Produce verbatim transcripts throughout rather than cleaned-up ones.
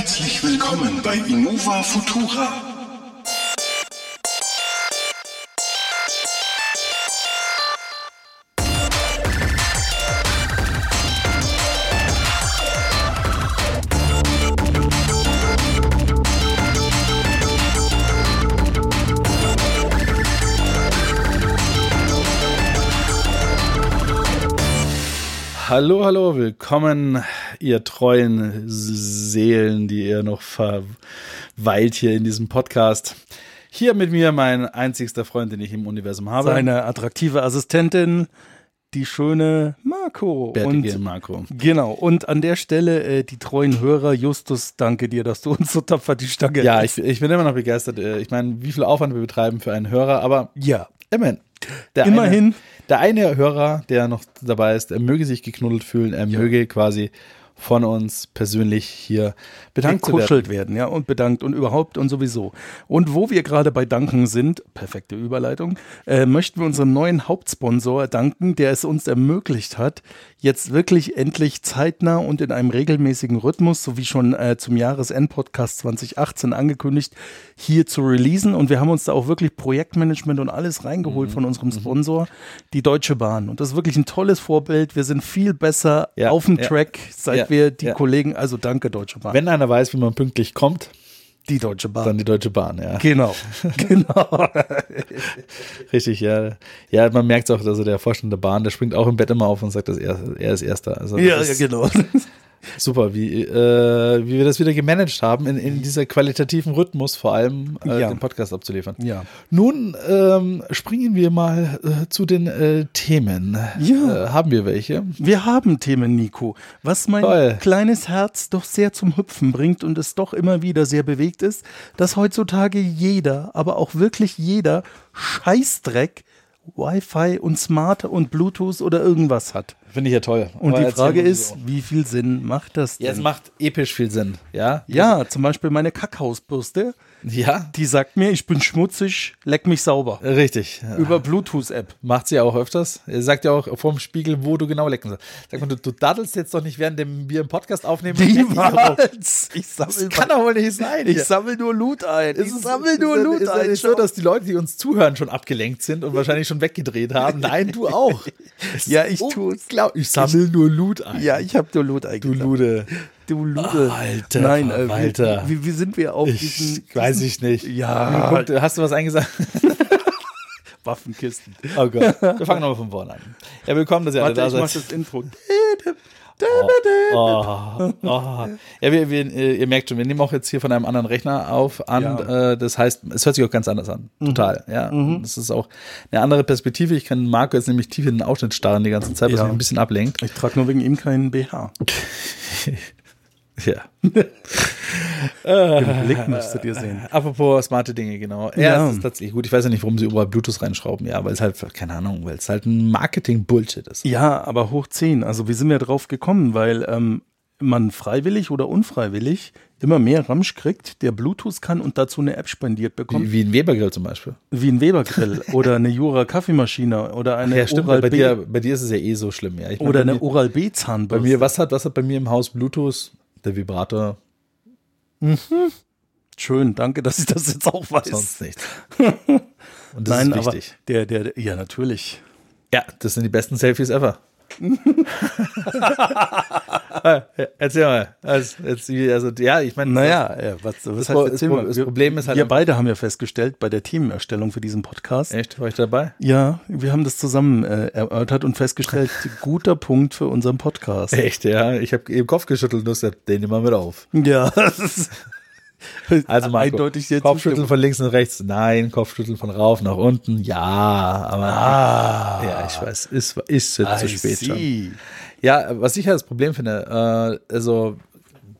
Herzlich willkommen bei Innova Futura. Hallo, hallo, willkommen, ihr treuen Seelen, die ihr noch verweilt hier in diesem Podcast. Hier mit mir mein einzigster Freund, den ich im Universum habe. Seine attraktive Assistentin, die schöne Marco. Bärtige und, Marco. Genau, und an der Stelle äh, die treuen Hörer. Justus, danke dir, dass du uns so tapfer die Stange Ja, ich, ich bin immer noch begeistert. Ich meine, wie viel Aufwand wir betreiben für einen Hörer, aber ja, immerhin. Der Immerhin. Eine, der eine Hörer, der noch dabei ist, er möge sich geknuddelt fühlen, er ja. möge quasi von uns persönlich hier bedankt gekuschelt werden. werden. Ja, und bedankt und überhaupt und sowieso. Und wo wir gerade bei Danken sind, perfekte Überleitung, äh, möchten wir unserem neuen Hauptsponsor danken, der es uns ermöglicht hat, jetzt wirklich endlich zeitnah und in einem regelmäßigen Rhythmus, so wie schon äh, zum Jahresend-Podcast zwanzig achtzehn angekündigt, hier zu releasen. Und wir haben uns da auch wirklich Projektmanagement und alles reingeholt mhm. von unserem Sponsor, die Deutsche Bahn. Und das ist wirklich ein tolles Vorbild. Wir sind viel besser ja, auf dem ja, Track, seit ja. wir die ja. Kollegen, also danke Deutsche Bahn. Wenn einer weiß, wie man pünktlich kommt, die Deutsche Bahn. Dann die Deutsche Bahn, ja. Genau, genau. Richtig, ja. Ja, man merkt es auch, also der Vorstand der Bahn, der springt auch im Bett immer auf und sagt, dass er, er ist Erster. Also ja, ist ja, genau. Super, wie, äh, wie wir das wieder gemanagt haben, in, in dieser qualitativen Rhythmus vor allem äh, ja. den Podcast abzuliefern. Ja. Nun ähm, springen wir mal äh, zu den äh, Themen. Ja. Äh, haben wir welche? Wir haben Themen, Nico. Was mein Toll. kleines Herz doch sehr zum Hüpfen bringt und es doch immer wieder sehr bewegt ist, dass heutzutage jeder, aber auch wirklich jeder Scheißdreck Wi-Fi und Smart und Bluetooth oder irgendwas hat. Finde ich ja toll. Und aber die Frage ist, wie viel Sinn macht das denn? Ja, es macht episch viel Sinn. Ja, ja, zum Beispiel meine Kackhausbürste. Ja. Die sagt mir, ich bin schmutzig, leck mich sauber. Richtig. Über Bluetooth-App. Macht sie auch öfters. Er sagt ja auch vorm Spiegel, wo du genau lecken sollst. Sag mal, du, du daddelst jetzt doch nicht, während wir einen Podcast aufnehmen. Niemals. Ich sammel das kann doch wohl nicht sein. Ich sammel nur Loot ein. Ich sammel nur Loot ein. Ist es nicht so, dass die Leute, die uns zuhören, schon abgelenkt sind und wahrscheinlich schon weggedreht haben? Nein, du auch. Ja, ich tue es. Ich sammle nur Loot ein. Ja, ich habe nur Loot eingesammelt. Du Lude. Du Lude. Oh, Alter. Nein, äh, Alter. Wie, wie, wie sind wir auf ich, diesen... Weiß ich nicht. Ja. Guck, hast du was eingesagt? Waffenkisten. Oh Gott. Wir fangen nochmal von vorne an. Ja, willkommen, dass ihr alle da seid. Warte, ich mach das Intro. Oh, oh, oh. Ja, wir, wir, ihr merkt schon, wir nehmen auch jetzt hier von einem anderen Rechner auf an. Ja. Äh, das heißt, es hört sich auch ganz anders an. Total. Mhm. Ja, mhm. Das ist auch eine andere Perspektive. Ich kann Marco jetzt nämlich tief in den Ausschnitt starren die ganze Zeit, was ja. mich ein bisschen ablenkt. Ich trage nur wegen ihm keinen B H. Ja. Den Blick müsstet ihr sehen. Apropos smarte Dinge, genau. Ja, ja, es ist tatsächlich gut. Ich weiß ja nicht, warum sie überall Bluetooth reinschrauben. Ja, weil es halt, keine Ahnung, weil es halt ein Marketing-Bullshit ist. Ja, aber hoch zehn. Also wir sind ja drauf gekommen, weil ähm, man freiwillig oder unfreiwillig immer mehr Ramsch kriegt, der Bluetooth kann und dazu eine App spendiert bekommt. Wie, wie ein Weber-Grill zum Beispiel. Wie ein Weber-Grill oder eine Jura-Kaffeemaschine oder eine ja, stimmt, Oral-B. Bei dir, bei dir ist es ja eh so schlimm. Ja. Ich mein, oder eine Oral-B-Zahnbürste. Bei mir, was hat, was hat bei mir im Haus Bluetooth? Der Vibrator. Mhm. Schön, danke, dass ich das jetzt auch weiß. Sonst nichts. Und das Nein, ist wichtig. Aber der, der, der, ja, natürlich. Ja, das sind die besten Selfies ever. Erzähl mal. Also, also, ja, ich meine, naja, ja, was, was das, heißt, das, mal. das Problem ist halt. Wir beide haben ja festgestellt bei der Teamerstellung für diesen Podcast. Echt? War ich dabei? Ja, wir haben das zusammen äh, erörtert und festgestellt, guter Punkt für unseren Podcast. Echt, ja. Ich habe eben Kopf geschüttelt und gesagt, den nehmen wir mit auf. Ja, das ist. Also Marco, eindeutig jetzt Kopfschütteln von links und rechts, nein, Kopfschütteln von rauf nach unten, ja, aber ah, ja, ich weiß, ist, ist jetzt I zu spät see. schon. Ja, was ich ja das Problem finde, äh, also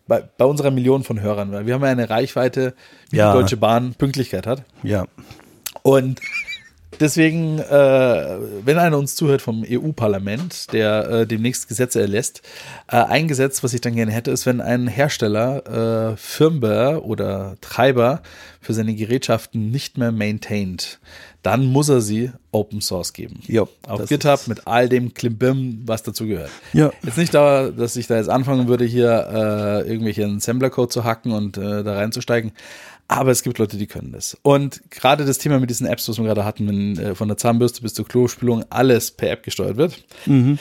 bei, bei unserer Million von Hörern, weil wir haben ja eine Reichweite, wie ja. die Deutsche Bahn Pünktlichkeit hat. Ja. Und Deswegen, äh, wenn einer uns zuhört vom E U-Parlament, der äh, demnächst Gesetze erlässt, äh, ein Gesetz, was ich dann gerne hätte, ist, wenn ein Hersteller äh, Firmware oder Treiber für seine Gerätschaften nicht mehr maintaint, dann muss er sie Open Source geben. Jo, auf GitHub mit all dem Klimbim, was dazu gehört. Ja. Jetzt nicht da, dass ich da jetzt anfangen würde, hier äh, irgendwelche Assembler-Code zu hacken und äh, da reinzusteigen. Aber es gibt Leute, die können das. Und gerade das Thema mit diesen Apps, was wir gerade hatten, wenn äh, von der Zahnbürste bis zur Klospülung alles per App gesteuert wird. Mhm.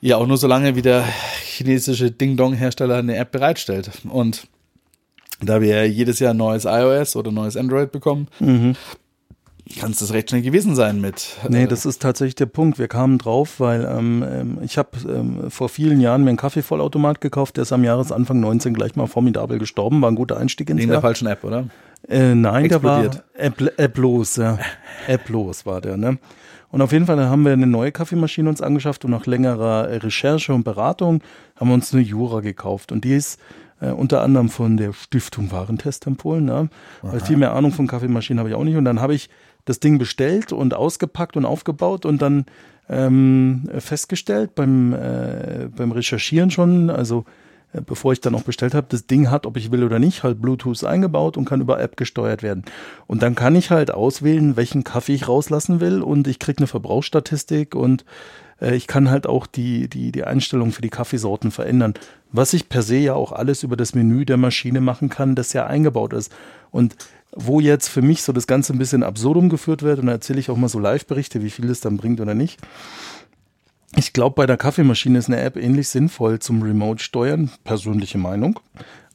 Ja, auch nur so lange, wie der chinesische Ding-Dong-Hersteller eine App bereitstellt. Und da wir jedes Jahr ein neues iOS oder neues Android bekommen, mhm. kann es das recht schnell gewesen sein mit. Äh nee, das ist tatsächlich der Punkt. Wir kamen drauf, weil ähm, ich habe ähm, vor vielen Jahren mir einen Kaffeevollautomat gekauft, der ist am Jahresanfang neunzehn gleich mal formidabel gestorben, war ein guter Einstieg ins Jahr. Wegen der falschen App, oder? Äh, nein, Explodiert. Der war applos, ja. Applos war der, ne? Und auf jeden Fall haben wir eine neue Kaffeemaschine uns angeschafft und nach längerer Recherche und Beratung haben wir uns eine Jura gekauft und die ist Äh, unter anderem von der Stiftung Warentest empfohlen. Ne? Weil viel mehr Ahnung von Kaffeemaschinen habe ich auch nicht. Und dann habe ich das Ding bestellt und ausgepackt und aufgebaut und dann ähm, festgestellt beim, äh, beim Recherchieren schon, also äh, bevor ich dann auch bestellt habe, das Ding hat, ob ich will oder nicht, halt Bluetooth eingebaut und kann über App gesteuert werden. Und dann kann ich halt auswählen, welchen Kaffee ich rauslassen will und ich kriege eine Verbrauchsstatistik und ich kann halt auch die, die, die Einstellung für die Kaffeesorten verändern, was ich per se ja auch alles über das Menü der Maschine machen kann, das ja eingebaut ist. Und wo jetzt für mich so das Ganze ein bisschen absurdum geführt wird, und da erzähle ich auch mal so Live-Berichte, wie viel das dann bringt oder nicht. Ich glaube, bei der Kaffeemaschine ist eine App ähnlich sinnvoll zum Remote-Steuern, persönliche Meinung,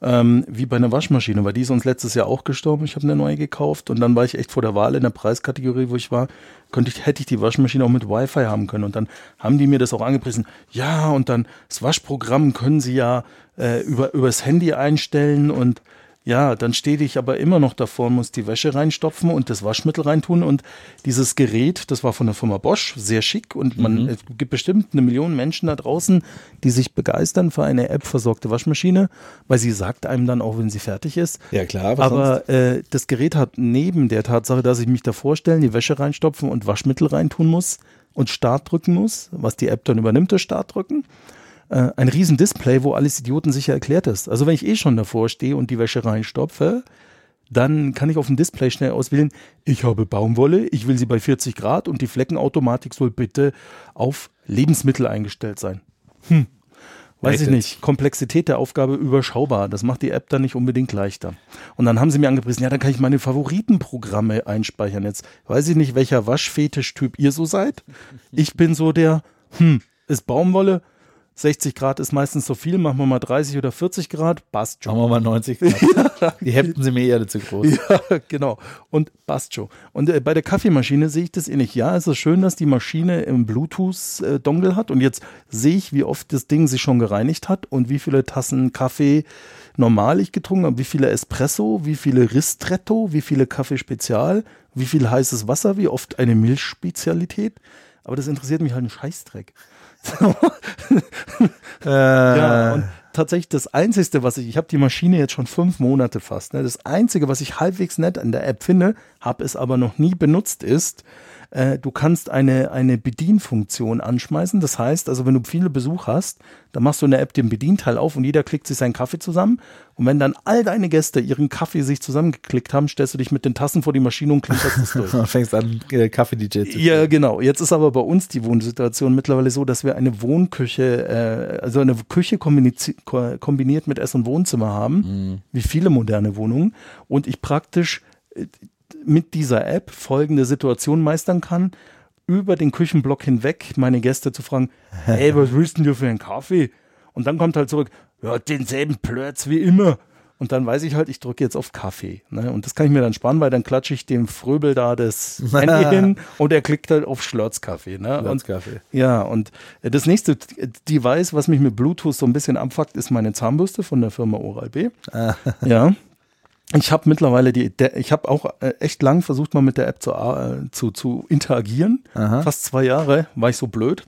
ähm, wie bei einer Waschmaschine, weil die ist uns letztes Jahr auch gestorben. Ich habe eine neue gekauft und dann war ich echt vor der Wahl in der Preiskategorie, wo ich war, könnte ich, hätte ich die Waschmaschine auch mit Wi-Fi haben können. Und dann haben die mir das auch angepriesen. Ja, und dann das Waschprogramm können sie ja äh, über übers Handy einstellen und ja, dann stehe ich aber immer noch davor und muss die Wäsche reinstopfen und das Waschmittel reintun und dieses Gerät, das war von der Firma Bosch, sehr schick und man, mhm. es gibt bestimmt eine Million Menschen da draußen, die sich begeistern für eine App-versorgte Waschmaschine, weil sie sagt einem dann auch, wenn sie fertig ist. Ja klar. Was aber äh, das Gerät hat neben der Tatsache, dass ich mich davor stellen, die Wäsche reinstopfen und Waschmittel reintun muss und Start drücken muss, was die App dann übernimmt, das Start drücken. Ein riesen Display, wo alles idiotensicher erklärt ist. Also wenn ich eh schon davor stehe und die Wäsche reinstopfe, dann kann ich auf dem Display schnell auswählen, ich habe Baumwolle, ich will sie bei vierzig Grad und die Fleckenautomatik soll bitte auf Lebensmittel eingestellt sein. Hm. Weiß ich nicht. Komplexität der Aufgabe überschaubar. Das macht die App dann nicht unbedingt leichter. Und dann haben sie mir angepriesen, ja, dann kann ich meine Favoritenprogramme einspeichern. Jetzt weiß ich nicht, welcher Waschfetisch-Typ ihr so seid. Ich bin so der, hm, ist Baumwolle, sechzig Grad ist meistens so viel, machen wir mal dreißig oder vierzig Grad, passt schon. Machen wir mal neunzig Grad. Ja. Die Hemden sind mir eher zu groß. Ja, genau. Und passt schon. Und äh, bei der Kaffeemaschine sehe ich das eh nicht. Ja, es ist schön, dass die Maschine im Bluetooth-Dongle hat und jetzt sehe ich, wie oft das Ding sich schon gereinigt hat und wie viele Tassen Kaffee normal ich getrunken habe, wie viele Espresso, wie viele Ristretto, wie viele Kaffee Spezial, wie viel heißes Wasser, wie oft eine Milchspezialität. Aber das interessiert mich halt ein Scheißdreck. äh. Ja, und tatsächlich das Einzige, was ich, ich habe die Maschine jetzt schon fünf Monate fast, ne? Das Einzige, was ich halbwegs nett an der App finde, habe es aber noch nie benutzt, ist, äh, du kannst eine, eine Bedienfunktion anschmeißen. Das heißt, also wenn du viele Besuch hast, dann machst du in der App den Bedienteil auf und jeder klickt sich seinen Kaffee zusammen. Und wenn dann all deine Gäste ihren Kaffee sich zusammengeklickt haben, stellst du dich mit den Tassen vor die Maschine und klickerst es durch. Und fängst an, äh, Kaffee-D J zu spielen. Ja, genau. Jetzt ist aber bei uns die Wohnsituation mittlerweile so, dass wir eine Wohnküche, äh, also eine Küche kombiniz- ko- kombiniert mit Ess- und Wohnzimmer haben, mhm. wie viele moderne Wohnungen. Und ich praktisch äh, mit dieser App folgende Situation meistern kann, über den Küchenblock hinweg meine Gäste zu fragen, ey, was willst denn du für einen Kaffee? Und dann kommt halt zurück, ja, denselben Plötz wie immer. Und dann weiß ich halt, ich drücke jetzt auf Kaffee. Ne? Und das kann ich mir dann sparen, weil dann klatsche ich dem Fröbel da das Handy hin und er klickt halt auf Schlörzkaffee. Ne? Schlörzkaffee. Ja, und das nächste Device, was mich mit Bluetooth so ein bisschen abfuckt, ist meine Zahnbürste von der Firma Oral-B. Ja. Ich habe mittlerweile die, ich habe auch echt lang versucht, mal mit der App zu, zu, zu interagieren. Aha. Fast zwei Jahre war ich so blöd.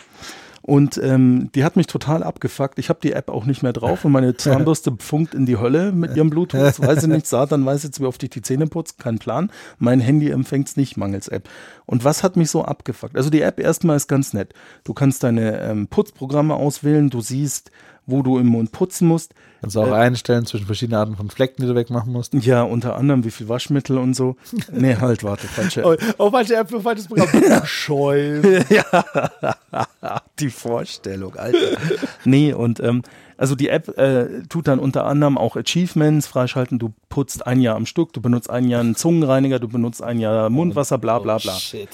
Und ähm, die hat mich total abgefuckt. Ich habe die App auch nicht mehr drauf und meine Zahnbürste funkt in die Hölle mit ihrem Bluetooth. Weiß ich nicht, Satan weiß jetzt, wie oft ich die Zähne putze. Kein Plan. Mein Handy empfängt es nicht, mangels App. Und was hat mich so abgefuckt? Also die App erstmal ist ganz nett. Du kannst deine ähm, Putzprogramme auswählen. Du siehst, wo du im Mund putzen musst. Kannst du auch äh, einstellen zwischen verschiedenen Arten von Flecken, die du wegmachen musst. Ja, unter anderem wie viel Waschmittel und so. Nee, halt, warte, falsche App. Oh, oh falsche App, falsches Programm. Scheiße. Ja, die Vorstellung, Alter. Nee, und ähm, also die App äh, tut dann unter anderem auch Achievements freischalten. Du putzt ein Jahr am Stück, du benutzt ein Jahr einen Zungenreiniger, du benutzt ein Jahr Mundwasser, bla bla bla. Oh, shit.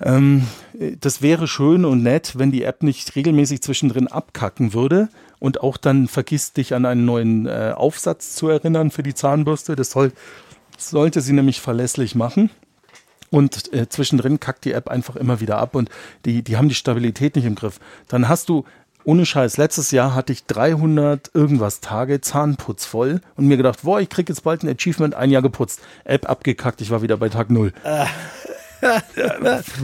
Ähm, das wäre schön und nett, wenn die App nicht regelmäßig zwischendrin abkacken würde und auch dann vergisst, dich an einen neuen äh, Aufsatz zu erinnern für die Zahnbürste. Das soll, sollte sie nämlich verlässlich machen. Und äh, zwischendrin kackt die App einfach immer wieder ab und die, die haben die Stabilität nicht im Griff. Dann hast du, ohne Scheiß, letztes Jahr hatte ich dreihundert irgendwas Tage Zahnputz voll und mir gedacht, boah, ich krieg jetzt bald ein Achievement, ein Jahr geputzt. App abgekackt, ich war wieder bei Tag null. Äh.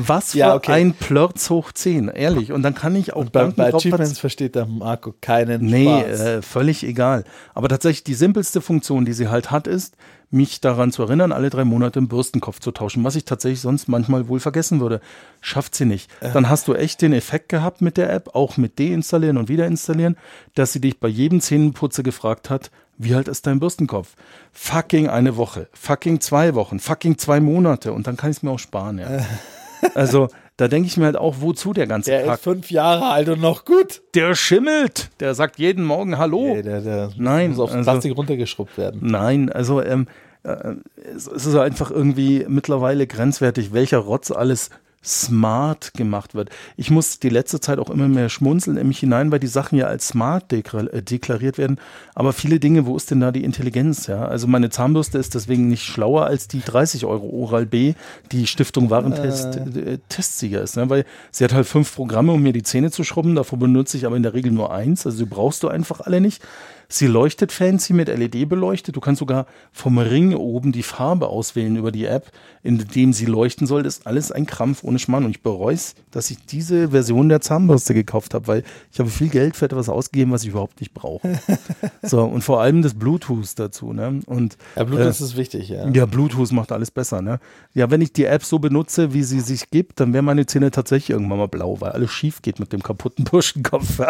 Was für ja, okay. ein Plörz hoch zehn, ehrlich. Und dann kann ich auch... Und bei, bei Achievements versteht der Marco keinen nee, Spaß. Nee, äh, völlig egal. Aber tatsächlich die simpelste Funktion, die sie halt hat, ist, mich daran zu erinnern, alle drei Monate einen Bürstenkopf zu tauschen, was ich tatsächlich sonst manchmal wohl vergessen würde. Schafft sie nicht. Äh. Dann hast du echt den Effekt gehabt mit der App, auch mit deinstallieren und wieder installieren, dass sie dich bei jedem Zähnenputze gefragt hat, wie halt ist dein Bürstenkopf? Fucking eine Woche, fucking zwei Wochen, fucking zwei Monate und dann kann ich es mir auch sparen. Ja. Also da denke ich mir halt auch, wozu der ganze Kack. Der Pack. Ist fünf Jahre alt und noch gut. Der schimmelt, der sagt jeden Morgen Hallo. Nee, der, der nein, muss auf den Plastik also, runtergeschrubbt werden. Nein, also ähm, äh, es ist einfach irgendwie mittlerweile grenzwertig, welcher Rotz alles smart gemacht wird. Ich muss die letzte Zeit auch immer mehr schmunzeln in mich hinein, weil die Sachen ja als smart deklariert werden. Aber viele Dinge, wo ist denn da die Intelligenz? Ja, also meine Zahnbürste ist deswegen nicht schlauer als die dreißig Euro Oral-B, die Stiftung Warentest äh. Testsieger ist. Ne? Weil sie hat halt fünf Programme, um mir die Zähne zu schrubben. Davon benutze ich aber in der Regel nur eins. Also die brauchst du einfach alle nicht. Sie leuchtet fancy mit L E D beleuchtet. Du kannst sogar vom Ring oben die Farbe auswählen über die App, in dem sie leuchten soll. Das ist alles ein Krampf ohne Schmarrn. Und ich bereue es, dass ich diese Version der Zahnbürste gekauft habe, weil ich habe viel Geld für etwas ausgegeben, was ich überhaupt nicht brauche. So, und vor allem das Bluetooth dazu. Ne? Und, ja, Bluetooth äh, ist wichtig, ja. Ja, Bluetooth macht alles besser. Ne? Ja, wenn ich die App so benutze, wie sie sich gibt, dann wären meine Zähne tatsächlich irgendwann mal blau, weil alles schief geht mit dem kaputten Burschenkopf.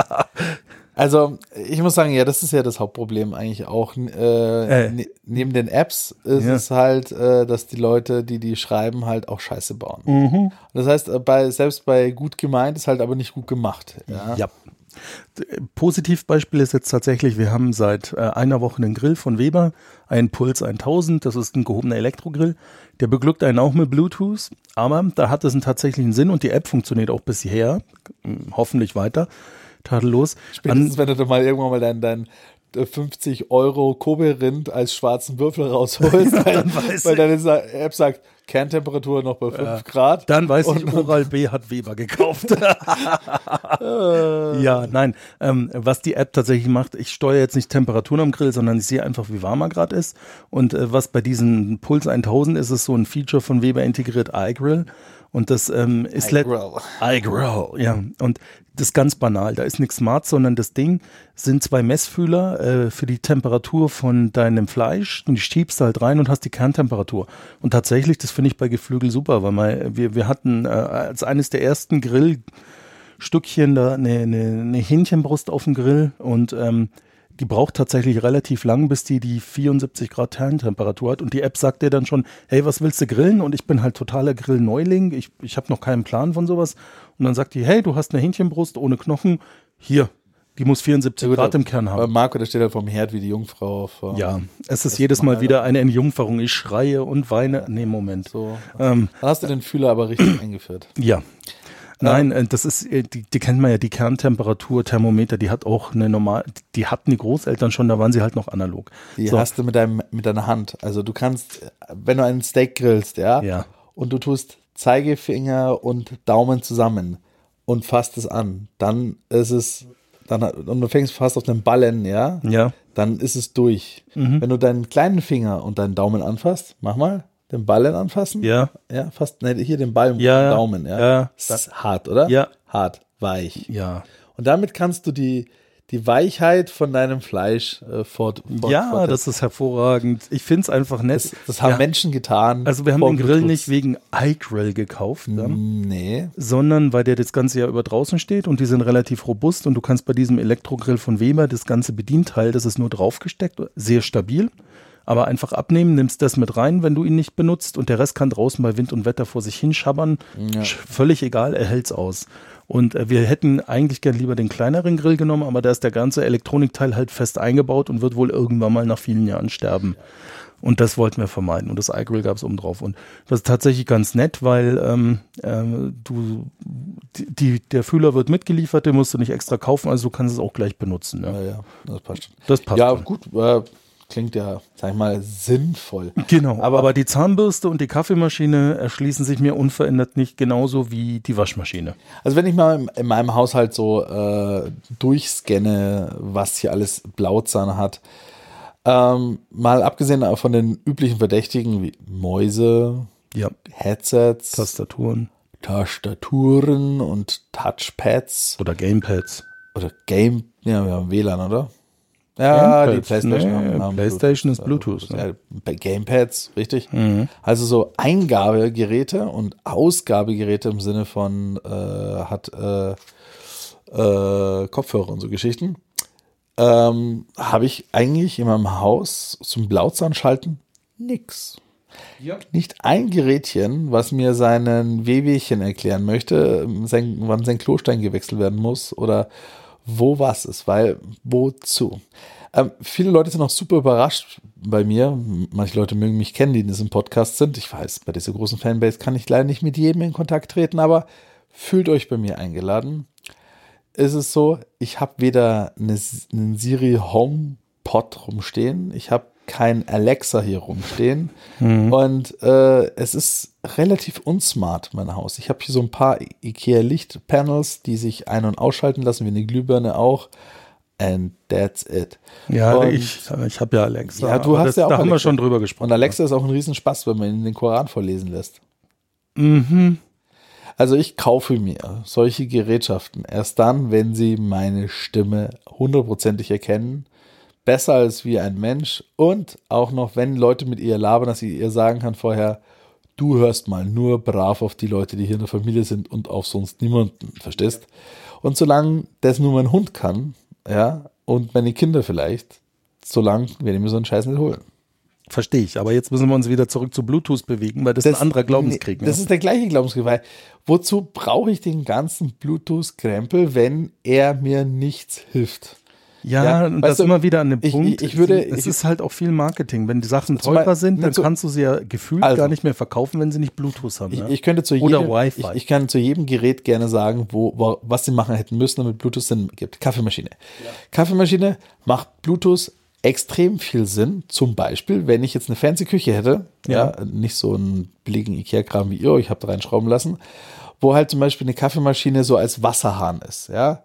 Also, ich muss sagen, ja, das ist ja das Hauptproblem eigentlich auch. Äh, äh. Ne, neben den Apps ist ja. es halt, äh, dass die Leute, die die schreiben, halt auch Scheiße bauen. Mhm. Das heißt, bei, selbst bei gut gemeint ist halt aber nicht gut gemacht. Ja. ja. Positivbeispiel ist jetzt tatsächlich, wir haben seit äh, einer Woche einen Grill von Weber, einen Puls tausend, das ist ein gehobener Elektrogrill, der beglückt einen auch mit Bluetooth, aber da hat es einen tatsächlichen Sinn und die App funktioniert auch bis hierher, hoffentlich weiter. Tadellos. Spätestens, wenn du da mal irgendwann mal deinen dein fünfzig Euro Kobe-Rind als schwarzen Würfel rausholst, weil, weil deine App sagt, Kerntemperatur noch bei fünf äh, Grad. Dann weiß und, ich, Oral-B hat Weber gekauft. Ja, nein. Ähm, was die App tatsächlich macht, ich steuere jetzt nicht Temperaturen am Grill, sondern ich sehe einfach, wie warm er gerade ist. Und äh, was bei diesem Puls tausend ist, ist so ein Feature von Weber integriert, iGrill. Und das ähm, ist iGrill. iGrill, ja. Und das ist ganz banal. Da ist nichts smart, sondern das Ding sind zwei Messfühler äh, für die Temperatur von deinem Fleisch. Und die schiebst du halt rein und hast die Kerntemperatur. Und tatsächlich, das finde ich bei Geflügel super, weil man, wir, wir hatten äh, als eines der ersten Grillstückchen da eine, eine, eine Hähnchenbrust auf dem Grill. Und ähm, die braucht tatsächlich relativ lang, bis die die vierundsiebzig Grad Kerntemperatur hat. Und die App sagt dir dann schon, hey, was willst du grillen? Und ich bin halt totaler Grillneuling. Ich, ich habe noch keinen Plan von sowas. Und dann sagt die, hey, du hast eine Hähnchenbrust ohne Knochen. Hier, die muss vierundsiebzig Grad im Kern haben. Marco, der steht halt vom Herd wie die Jungfrau. Auf, ja, es ist jedes Mal, Mal wieder eine Entjungferung. Ich schreie und weine. Nee, Moment. So. Ähm, dann hast du den Fühler aber richtig eingeführt. Ja. Nein, das ist, die, die kennt man ja, die Kerntemperatur, Thermometer, die hat auch eine normale, die hatten die Großeltern schon, da waren sie halt noch analog. Die so. Hast du mit, deinem, mit deiner Hand, also du kannst, wenn du einen Steak grillst, ja, ja. und du tust Zeigefinger und Daumen zusammen und fasst es an, dann ist es, dann, und du fängst fast auf den Ballen, ja, ja. dann ist es durch. Mhm. Wenn du deinen kleinen Finger und deinen Daumen anfasst, mach mal. Den Ballen anfassen? Ja. Ja, fast, ne, hier den Ball mit ja, dem Daumen, ja. ja. Das ist hart, oder? Ja. Hart. weich. Ja. Und damit kannst du die, die Weichheit von deinem Fleisch äh, fort, fort. Ja, fort, das ist hervorragend. Ich finde es einfach nett. Das, das haben ja Menschen getan. Also wir haben den Grill nicht wegen iGrill gekauft. Dann, nee. Sondern weil der das ganze Jahr über draußen steht und die sind relativ robust und du kannst bei diesem Elektrogrill von Weber das ganze Bedienteil, das ist nur draufgesteckt, sehr stabil. Aber einfach abnehmen, nimmst das mit rein, wenn du ihn nicht benutzt und der Rest kann draußen bei Wind und Wetter vor sich hinschabbern. Ja. Völlig egal, er hält's aus. Und äh, wir hätten eigentlich gern lieber den kleineren Grill genommen, aber da ist der ganze Elektronikteil halt fest eingebaut und wird wohl irgendwann mal nach vielen Jahren sterben. Und das wollten wir vermeiden. Und das iGrill gab es oben drauf. Und das ist tatsächlich ganz nett, weil ähm, äh, du die, der Fühler wird mitgeliefert, den musst du nicht extra kaufen, also du kannst es auch gleich benutzen. Ja, ja, ja, das passt. Das passt. Ja, schon. Gut, äh, klingt ja, sag ich mal, sinnvoll. Genau, aber, aber die Zahnbürste und die Kaffeemaschine erschließen sich mir unverändert nicht, genauso wie die Waschmaschine. Also wenn ich mal in meinem Haushalt so äh, durchscanne, was hier alles Blauzahn hat, ähm, mal abgesehen von den üblichen Verdächtigen wie Mäuse, ja, Headsets, Tastaturen, Tastaturen und Touchpads. Oder Gamepads. Oder Game, ja, wir haben W L A N, oder? Ja, Gamepads, die PlayStation. Nee, haben PlayStation Bluetooth, ist Bluetooth. Ne? Ja, Gamepads, richtig. Mhm. Also so Eingabegeräte und Ausgabegeräte im Sinne von äh, hat äh, äh, Kopfhörer und so Geschichten, ähm, habe ich eigentlich in meinem Haus zum Blauzahnschalten nix. Ja. Nicht ein Gerätchen, was mir seinen Wehwehchen erklären möchte, sein, wann sein Klostein gewechselt werden muss oder wo was ist, weil wozu? Ähm, viele Leute sind auch super überrascht bei mir. Manche Leute mögen mich kennen, die in diesem Podcast sind. Ich weiß, bei dieser großen Fanbase kann ich leider nicht mit jedem in Kontakt treten, aber fühlt euch bei mir eingeladen. Es ist so, ich habe weder eine, einen Siri Home Pod rumstehen, ich habe kein Alexa hier rumstehen mhm. und äh, es ist relativ unsmart, mein Haus. Ich habe hier so ein paar IKEA-Lichtpanels, die sich ein- und ausschalten lassen, wie eine Glühbirne auch. And that's it. Ja, und ich, ich habe ja Alexa. Ja, du hast das, ja auch da Alexa. Haben wir schon drüber gesprochen. Und Alexa ja. ist auch ein Riesenspaß, wenn man ihn den Koran vorlesen lässt. Mhm. Also ich kaufe mir solche Gerätschaften erst dann, wenn sie meine Stimme hundertprozentig erkennen. Besser als wie ein Mensch und auch noch, wenn Leute mit ihr labern, dass sie ihr sagen kann vorher, du hörst mal nur brav auf die Leute, die hier in der Familie sind und auf sonst niemanden, verstehst? Und solange das nur mein Hund kann, ja, und meine Kinder vielleicht, solange werde ich mir so einen Scheiß nicht holen. Verstehe ich, aber jetzt müssen wir uns wieder zurück zu Bluetooth bewegen, weil das, das ist ein anderer Glaubenskrieg. Ne? Das ist der gleiche Glaubenskrieg, weil wozu brauche ich den ganzen Bluetooth-Krempel, wenn er mir nichts hilft? Ja, ja, und das du, immer wieder an dem Punkt, ich, ich würde, es ich, ist halt auch viel Marketing. Wenn die Sachen teurer sind, dann zu, kannst du sie ja gefühlt also, gar nicht mehr verkaufen, wenn sie nicht Bluetooth haben. Ich, ja? ich könnte zu Oder jedem, Wi-Fi. Ich, ich kann zu jedem Gerät gerne sagen, wo, wo, was sie machen hätten müssen, damit Bluetooth Sinn gibt. Kaffeemaschine. Ja. Kaffeemaschine macht Bluetooth extrem viel Sinn. Zum Beispiel, wenn ich jetzt eine fancy Küche hätte, ja, ja nicht so einen billigen Ikea-Kram wie ihr euch habt reinschrauben lassen, wo halt zum Beispiel eine Kaffeemaschine so als Wasserhahn ist, ja.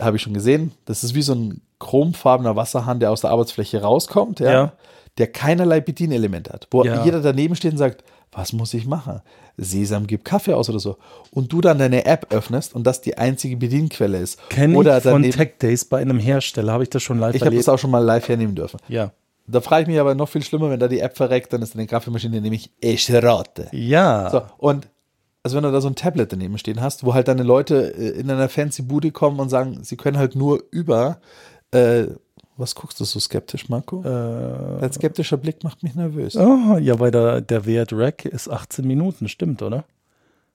Habe ich schon gesehen. Das ist wie so ein chromfarbener Wasserhahn, der aus der Arbeitsfläche rauskommt, ja, ja. der keinerlei Bedienelement hat. Wo ja. jeder daneben steht und sagt, was muss ich machen? Sesam, gib Kaffee aus oder so. Und du dann deine App öffnest und das die einzige Bedienquelle ist. Kenn oder ich von Tech Days bei einem Hersteller, habe ich das schon live ich erlebt. Ich habe das auch schon mal live hernehmen dürfen. Ja. Da frage ich mich aber noch viel schlimmer, wenn da die App verreckt, dann ist eine Kaffeemaschine nämlich Eschrotte. Ja. So, und also wenn du da so ein Tablet daneben stehen hast, wo halt deine Leute in einer fancy Bude kommen und sagen, sie können halt nur über, äh, was guckst du so skeptisch, Marco? Äh, Dein skeptischer Blick macht mich nervös. Oh, ja, weil der, der Wert-Rack ist achtzehn Minuten, stimmt, oder?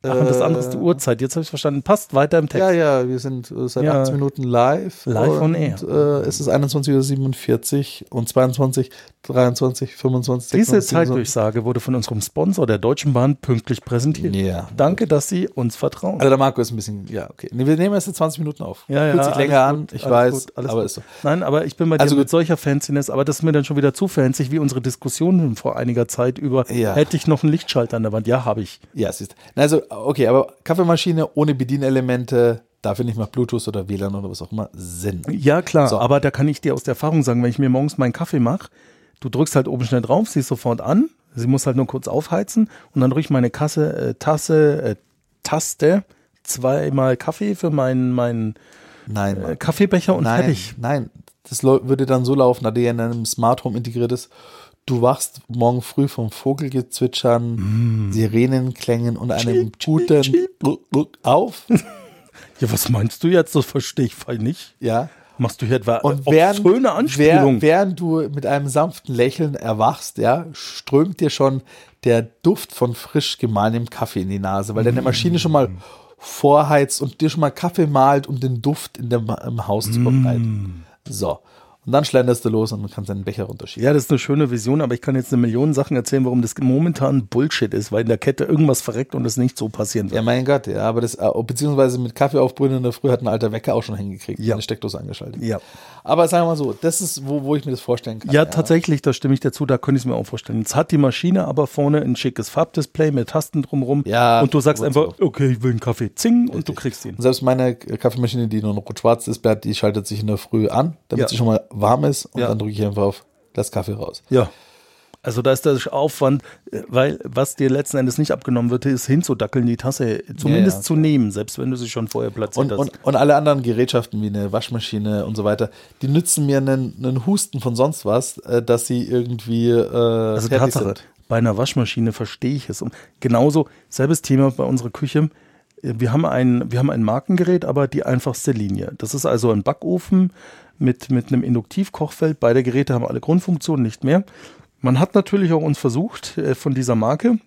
Ach, und das andere ist die Uhrzeit, jetzt habe ich verstanden, passt weiter im Text. Ja, ja, wir sind seit ja. achtzehn Minuten live. Live on air. Und äh, es ist einundzwanzig Uhr siebenundvierzig und zweiundzwanzig, dreiundzwanzig, fünfundzwanzig, sechsundzwanzig. Diese Zeitdurchsage wurde von unserem Sponsor der Deutschen Bahn pünktlich präsentiert. Ja. Danke, dass Sie uns vertrauen. Also der Marco ist ein bisschen, ja, okay. Nee, wir nehmen erst in zwanzig Minuten auf. Ja, ja, fühlt sich länger gut, an, ich weiß, gut, aber gut. Ist so. Nein, aber ich bin bei dir also mit solcher Fanciness, aber das ist mir dann schon wieder zu fancy, wie unsere Diskussionen vor einiger Zeit über, ja. hätte ich noch einen Lichtschalter an der Wand? Ja, habe ich. Ja, siehst du. Also, okay, aber Kaffeemaschine ohne Bedienelemente, dafür nicht mal Bluetooth oder W L A N oder was auch immer Sinn. Ja, klar, so. Aber da kann ich dir aus der Erfahrung sagen, wenn ich mir morgens meinen Kaffee mache, du drückst halt oben schnell drauf, siehst sofort an, sie muss halt nur kurz aufheizen und dann drücke ich meine Kasse, äh, Tasse, äh, Taste, zweimal Kaffee für meinen, meinen nein, äh, Kaffeebecher und nein, fertig. Nein, das würde dann so laufen, da der in einem Smart Home integriert ist. Du wachst morgen früh vom Vogelgezwitschern, mm. Sirenenklängen und einem cheep, guten cheep, cheep. auf. Ja, was meinst du jetzt? Das verstehe ich voll nicht. Ja. Machst du hier etwa und während, auf schöne Anspielung? Während, während du mit einem sanften Lächeln erwachst, ja, strömt dir schon der Duft von frisch gemahlenem Kaffee in die Nase, weil deine Maschine mm. schon mal vorheizt und dir schon mal Kaffee mahlt, um den Duft in dem, im Haus mm. zu verbreiten. So. Und dann schlenderst du los und kannst deinen Becher runterschieben. Ja, das ist eine schöne Vision, aber ich kann jetzt eine Million Sachen erzählen, warum das momentan Bullshit ist, weil in der Kette irgendwas verreckt und das nicht so passieren wird. Ja, mein Gott, ja, aber das, beziehungsweise mit Kaffee aufbrühen in der Früh hat ein alter Wecker auch schon hingekriegt, ja. Eine Steckdose angeschaltet. Ja. Aber sagen wir mal so, das ist, wo, wo ich mir das vorstellen kann. Ja, ja, tatsächlich, da stimme ich dazu, da könnte ich es mir auch vorstellen. Jetzt hat die Maschine aber vorne ein schickes Farbdisplay mit Tasten drumherum ja, und du sagst einfach, okay, ich will einen Kaffee, zing, richtig. Und du kriegst ihn. Und selbst meine Kaffeemaschine, die nur noch rot-schwarz ist, die schaltet sich in der Früh an, damit ja. sie schon mal warm ist und ja. dann drücke ich einfach auf das Kaffee raus. Ja, also da ist der Aufwand, weil was dir letzten Endes nicht abgenommen wird, ist hinzudackeln, die Tasse zumindest ja, ja. zu nehmen, selbst wenn du sie schon vorher platziert und, hast. Und, und alle anderen Gerätschaften wie eine Waschmaschine und so weiter, die nützen mir einen, einen Husten von sonst was, dass sie irgendwie äh, also fertig Tatsache, sind. Bei einer Waschmaschine verstehe ich es. Und genauso, selbes Thema bei unserer Küche. Wir haben, ein, wir haben ein Markengerät, aber die einfachste Linie. Das ist also ein Backofen mit, mit einem Induktivkochfeld. Beide Geräte haben alle Grundfunktionen, nicht mehr. Man hat natürlich auch uns versucht, von dieser Marke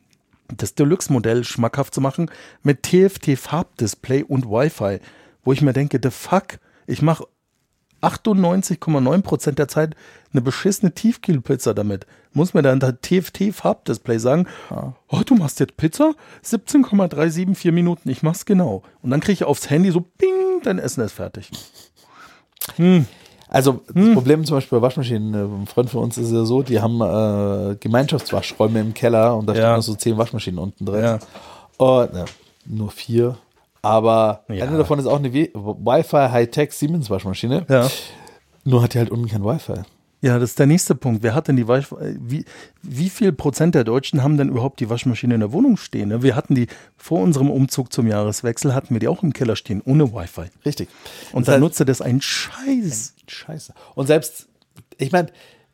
das Deluxe-Modell schmackhaft zu machen mit T F T-Farbdisplay und Wi-Fi, wo ich mir denke, the fuck, ich mache achtundneunzig Komma neun Prozent der Zeit eine beschissene Tiefkühlpizza damit. Muss mir dann das T F T-Farbdisplay sagen, ja. oh, du machst jetzt Pizza? siebzehn Komma drei sieben vier Minuten, ich mach's genau. Und dann kriege ich aufs Handy so, bing, dein Essen ist fertig. Hm. Also das hm. Problem zum Beispiel bei Waschmaschinen, ein Freund von uns ist ja so, die haben äh, Gemeinschaftswaschräume im Keller und da ja. stehen so zehn Waschmaschinen unten drin. Ja. Und, na, nur vier. Aber ja. eine davon ist auch eine Wi-Fi Hightech Siemens Waschmaschine. Ja. Nur hat die halt unten kein Wi-Fi. Ja, das ist der nächste Punkt. Wer hat denn die Waschmaschine? Wie, wie viel Prozent der Deutschen haben denn überhaupt die Waschmaschine in der Wohnung stehen? Wir hatten die vor unserem Umzug zum Jahreswechsel, hatten wir die auch im Keller stehen, ohne Wi-Fi. Richtig. Und dann nutzte das ein Scheiß. Ein Scheiße. Und selbst, ich meine,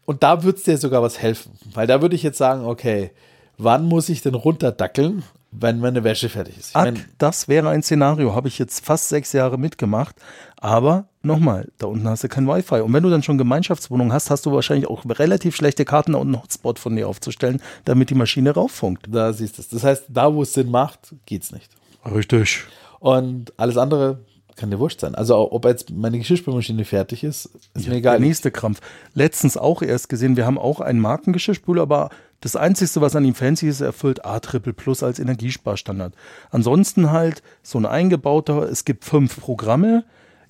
und da würde es dir sogar was helfen. Weil da würde ich jetzt sagen, okay, wann muss ich denn runterdackeln? Wenn meine Wäsche fertig ist. Ich Ak, mein, das wäre ein Szenario, habe ich jetzt fast sechs Jahre mitgemacht, aber nochmal, da unten hast du kein Wi-Fi und wenn du dann schon Gemeinschaftswohnung hast, hast du wahrscheinlich auch relativ schlechte Karten und einen Hotspot von dir aufzustellen, damit die Maschine rauffunkt. Da siehst du es. Das heißt, da wo es Sinn macht, geht's nicht. Richtig. Und alles andere kann dir wurscht sein. Also ob jetzt meine Geschirrspülmaschine fertig ist, ist ja, mir egal. Der nächste Krampf. Letztens auch erst gesehen, wir haben auch einen Markengeschirrspüler, aber das Einzige, was an ihm fancy ist, erfüllt A Triple Plus als Energiesparstandard. Ansonsten halt so ein eingebauter, es gibt fünf Programme,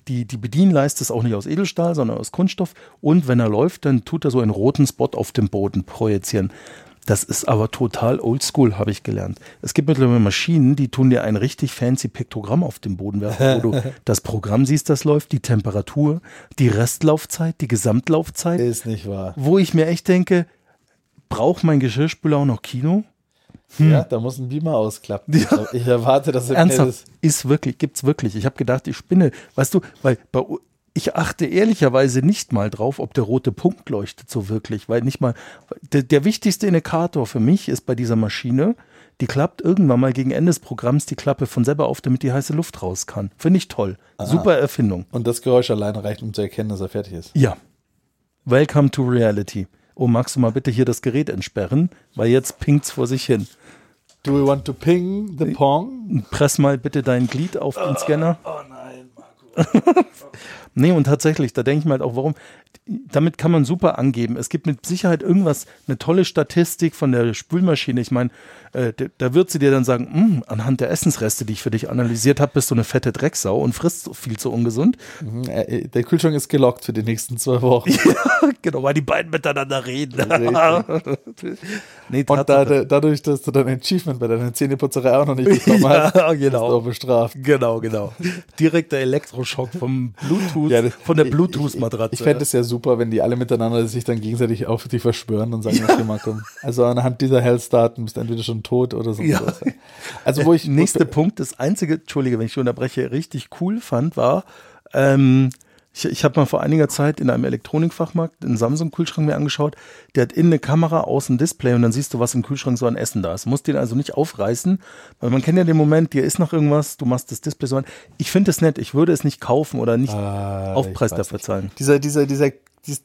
die, die Bedienleiste ist auch nicht aus Edelstahl, sondern aus Kunststoff und wenn er läuft, dann tut er so einen roten Spot auf dem Boden projizieren. Das ist aber total oldschool, habe ich gelernt. Es gibt mittlerweile Maschinen, die tun dir ein richtig fancy Piktogramm auf den Boden werfen, wo du das Programm siehst, das läuft, die Temperatur, die Restlaufzeit, die Gesamtlaufzeit. Ist nicht wahr. Wo ich mir echt denke, braucht mein Geschirrspüler auch noch Kino? Hm. Ja, da muss ein Beamer ausklappen. Ja. Ich erwarte, dass er ernsthaft ist. Ist wirklich, gibt's wirklich. Ich habe gedacht, ich spinne. Weißt du, weil bei ich achte ehrlicherweise nicht mal drauf, ob der rote Punkt leuchtet so wirklich, weil nicht mal, der, der wichtigste Indikator für mich ist bei dieser Maschine, die klappt irgendwann mal gegen Ende des Programms die Klappe von selber auf, damit die heiße Luft raus kann. Finde ich toll. Aha. Super Erfindung. Und das Geräusch alleine reicht, um zu erkennen, dass er fertig ist. Ja. Welcome to reality. Oh, magst du mal bitte hier das Gerät entsperren, weil jetzt pingt's vor sich hin. Do we want to ping the pong? Press mal bitte dein Glied auf den oh, Scanner. Oh nein, Marco. Nee, und tatsächlich, da denke ich mir halt auch, warum, damit kann man super angeben. Es gibt mit Sicherheit irgendwas, eine tolle Statistik von der Spülmaschine. Ich meine, äh, da wird sie dir dann sagen, anhand der Essensreste, die ich für dich analysiert habe, bist du eine fette Drecksau und frisst viel zu ungesund. Der Kühlschrank ist gelockt für die nächsten zwei Wochen. Ja, genau, weil die beiden miteinander reden. Nee, und da, dadurch, dass du dein Achievement bei deiner Zähneputzerei auch noch nicht bekommen hast, ja, genau. bist du auch bestraft. Genau, genau. Direkter Elektroschock vom Bluetooth. Ja, das, von der Bluetooth-Matratze. Ich, ich fände es ja super, wenn die alle miteinander sich dann gegenseitig auf dich verschwören und sagen, ja. okay, Marco, also anhand dieser Health-Daten bist du entweder schon schon tot oder so. Ja. Also wo ich nächste Punkt, das einzige, Entschuldige, wenn ich unterbreche, richtig cool fand, war, ähm, ich, ich habe mal vor einiger Zeit in einem Elektronikfachmarkt einen Samsung-Kühlschrank mir angeschaut, der hat innen eine Kamera, außen ein Display und dann siehst du, was im Kühlschrank so an Essen da ist. Du musst den also nicht aufreißen, weil man kennt ja den Moment, dir ist noch irgendwas, du machst das Display so an. Ich finde das nett, ich würde es nicht kaufen oder nicht ah, Aufpreis dafür zahlen. Dieser, dieser, dieser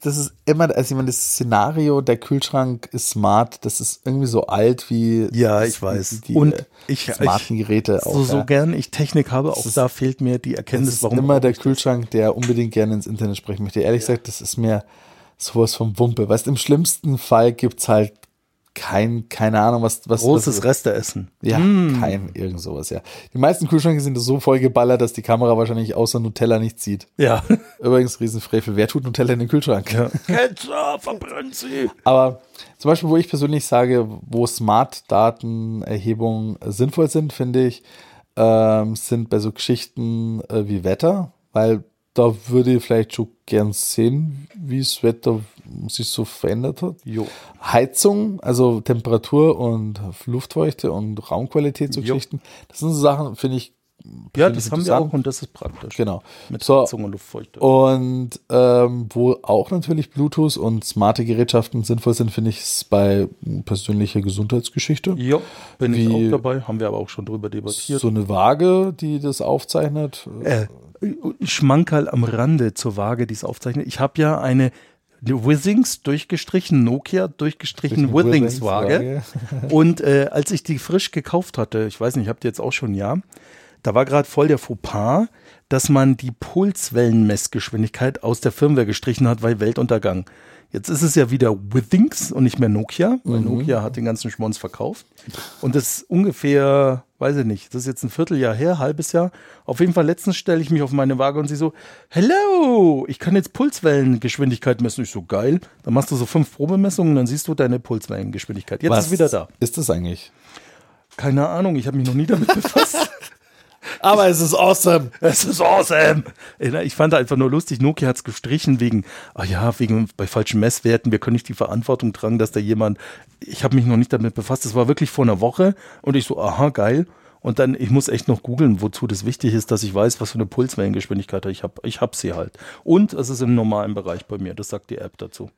Das ist immer, also ich meine, das Szenario, der Kühlschrank ist smart, das ist irgendwie so alt wie ja, ich weiß. Die und ich, smarten Geräte ich, auch. So, so ja. gern ich Technik habe, auch ist, da fehlt mir die Erkenntnis, ist warum. Ist immer der Kühlschrank, der unbedingt gerne ins Internet sprechen möchte. Ehrlich ja. gesagt, das ist mir sowas vom Wumpe. Weißt, im schlimmsten Fall gibt es halt kein, keine Ahnung, was. was Großes Resteessen. Ja, mm. kein, irgend sowas, ja. Die meisten Kühlschränke sind so vollgeballert, dass die Kamera wahrscheinlich außer Nutella nichts sieht. Ja. Übrigens, Riesenfrevel. Wer tut Nutella in den Kühlschrank? Ja. Ketchup, verbrennt sie! Aber zum Beispiel, wo ich persönlich sage, wo Smart-Datenerhebungen sinnvoll sind, finde ich, ähm, sind bei so Geschichten äh, wie Wetter, weil da würde ich vielleicht schon gern sehen, wie das Wetter sich so verändert hat. Jo. Heizung, also Temperatur und Luftfeuchte und Raumqualität so jo. Geschichten. Das sind so Sachen, finde ich. Ja, das haben wir auch und das ist praktisch. Genau. Mit so, Heizung und Luftfeuchte. Und ähm, wo auch natürlich Bluetooth und smarte Gerätschaften sinnvoll sind, finde ich es bei persönlicher Gesundheitsgeschichte. Ja, bin ich auch dabei. Haben wir aber auch schon drüber debattiert. So eine Waage, die das aufzeichnet. Äh. Schmankerl am Rande zur Waage, die es aufzeichnet. Ich habe ja eine Withings durchgestrichen, Nokia durchgestrichen Withings Waage. Und äh, als ich die frisch gekauft hatte, ich weiß nicht, ich habe die jetzt auch schon ein Jahr, da war gerade voll der Fauxpas, dass man die Pulswellenmessgeschwindigkeit aus der Firmware gestrichen hat, weil Weltuntergang. Jetzt ist es ja wieder Withings und nicht mehr Nokia, weil mhm. Nokia hat den ganzen Schmonz verkauft. Und das ist ungefähr, weiß ich nicht, das ist jetzt ein Vierteljahr her, halbes Jahr. Auf jeden Fall letztens stelle ich mich auf meine Waage und sie so, hello, ich kann jetzt Pulswellengeschwindigkeit messen. Ich so, geil. Dann machst du so fünf Probemessungen und dann siehst du deine Pulswellengeschwindigkeit. Jetzt Was ist wieder da. Ist das eigentlich? Keine Ahnung, ich habe mich noch nie damit befasst. Aber es ist awesome. Es ist awesome. Ich fand einfach nur lustig, Nokia hat es gestrichen wegen, ah ja, wegen bei falschen Messwerten, wir können nicht die Verantwortung tragen, dass da jemand, ich habe mich noch nicht damit befasst, das war wirklich vor einer Woche und ich so, aha, geil. Und dann, ich muss echt noch googeln, wozu das wichtig ist, dass ich weiß, was für eine Pulswellengeschwindigkeit ich habe. Ich habe sie halt. Und es ist im normalen Bereich bei mir, das sagt die App dazu.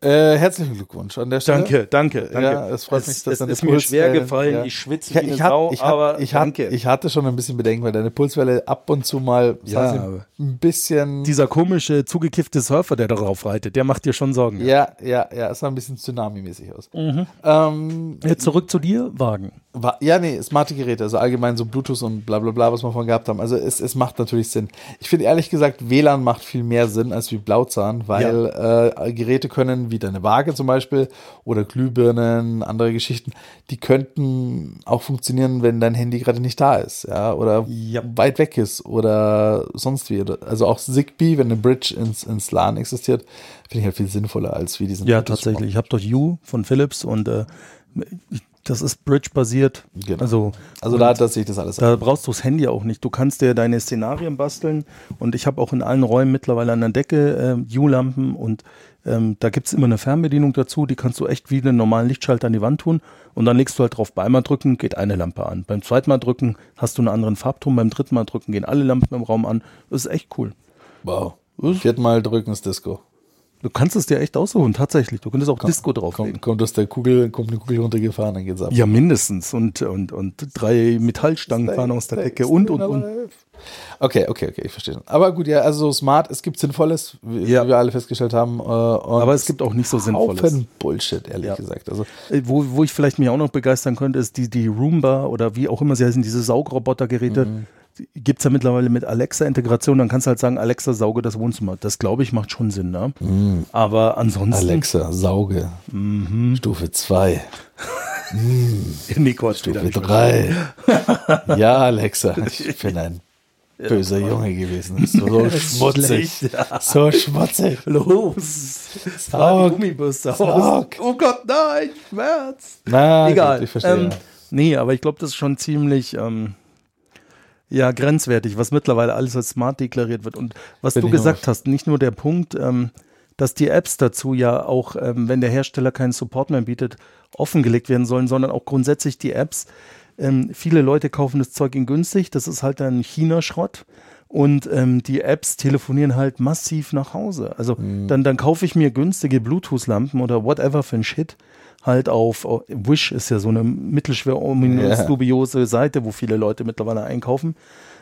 Äh, herzlichen Glückwunsch an der Stelle. Danke, danke, danke. Ja, es freut es, mich, dass es deine ist Puls, mir schwer gefallen, äh, ja. ich schwitze wie eine Sau, aber ich danke. Hatte, ich hatte schon ein bisschen Bedenken, weil deine Pulswelle ab und zu mal ja, ein bisschen... Dieser komische, zugekiffte Surfer, der darauf reitet, der macht dir schon Sorgen. Ja, ja, ja, es sah ein bisschen Tsunami-mäßig aus. Mhm. Ähm, Jetzt zurück zu dir, Wagen. Wa- ja, nee, smarte Geräte, also allgemein so Bluetooth und bla bla bla, was wir vorhin gehabt haben. Also es, es macht natürlich Sinn. Ich finde ehrlich gesagt, W L A N macht viel mehr Sinn als wie Blauzahn, weil ja. äh, Geräte können, wie deine Waage zum Beispiel oder Glühbirnen, andere Geschichten, die könnten auch funktionieren, wenn dein Handy gerade nicht da ist, ja, oder ja. weit weg ist oder sonst wie. Also auch Zigbee, wenn eine Bridge ins, ins LAN existiert, finde ich halt viel sinnvoller als wie diesen. Ja, Bluetooth tatsächlich. Sport. Ich habe doch Hue von Philips und äh, das ist Bridge-basiert. Genau. Also, also da das ich das alles Da an. Brauchst du das Handy auch nicht. Du kannst dir deine Szenarien basteln und ich habe auch in allen Räumen mittlerweile an der Decke äh, U-Lampen und ähm, da gibt es immer eine Fernbedienung dazu, die kannst du echt wie einen normalen Lichtschalter an die Wand tun und dann legst du halt drauf, bei einmal drücken, geht eine Lampe an. Beim zweiten Mal drücken hast du einen anderen Farbton, beim dritten Mal drücken gehen alle Lampen im Raum an. Das ist echt cool. Wow. Vierten Mal drücken ist Disco. Du kannst es dir echt aussuchen, tatsächlich. Du könntest auch komm, Disco drauflegen. Kommt, kommt aus der Kugel, kommt eine Kugel runtergefahren, dann geht's ab. Ja, mindestens. Und, und, und drei Metallstangen fahren aus der Decke und, und, und. Okay, okay, okay, ich verstehe. Aber gut, ja, also smart, es gibt Sinnvolles, wie ja. wir alle festgestellt haben. Und aber es gibt auch nicht so Sinnvolles. Haufen Bullshit, ehrlich ja. gesagt. Also wo, wo ich vielleicht mich auch noch begeistern könnte, ist die, die Roomba oder wie auch immer sie heißen, diese Saugrobotergeräte. Mhm. Gibt es ja mittlerweile mit Alexa-Integration, dann kannst du halt sagen, Alexa, sauge das Wohnzimmer. Das, glaube ich, macht schon Sinn, ne? Mm. Aber ansonsten... Alexa, sauge. Mhm. Stufe zwei. mm. Nico hat Stufe drei. Ja, Alexa, ich bin ein böser Junge gewesen. So schmutzig. So schmutzig. Los. Saug. Gummibürste aus. Oh Gott, nein, Schmerz. Na, egal. Gut, ich verstehe. Ähm, nee, aber ich glaube, das ist schon ziemlich... Ähm, ja, grenzwertig, was mittlerweile alles als smart deklariert wird. Und was Bin du gesagt hast, nicht nur der Punkt, ähm, dass die Apps dazu ja auch, ähm, wenn der Hersteller keinen Support mehr bietet, offengelegt werden sollen, sondern auch grundsätzlich die Apps. Ähm, viele Leute kaufen das Zeug in günstig, das ist halt dann China-Schrott. Und ähm, die Apps telefonieren halt massiv nach Hause. Also mhm. dann, dann kaufe ich mir günstige Bluetooth-Lampen oder whatever für ein Shit halt auf. Oh, Wish ist ja so eine mittelschwer ominös yeah. dubiose Seite, wo viele Leute mittlerweile einkaufen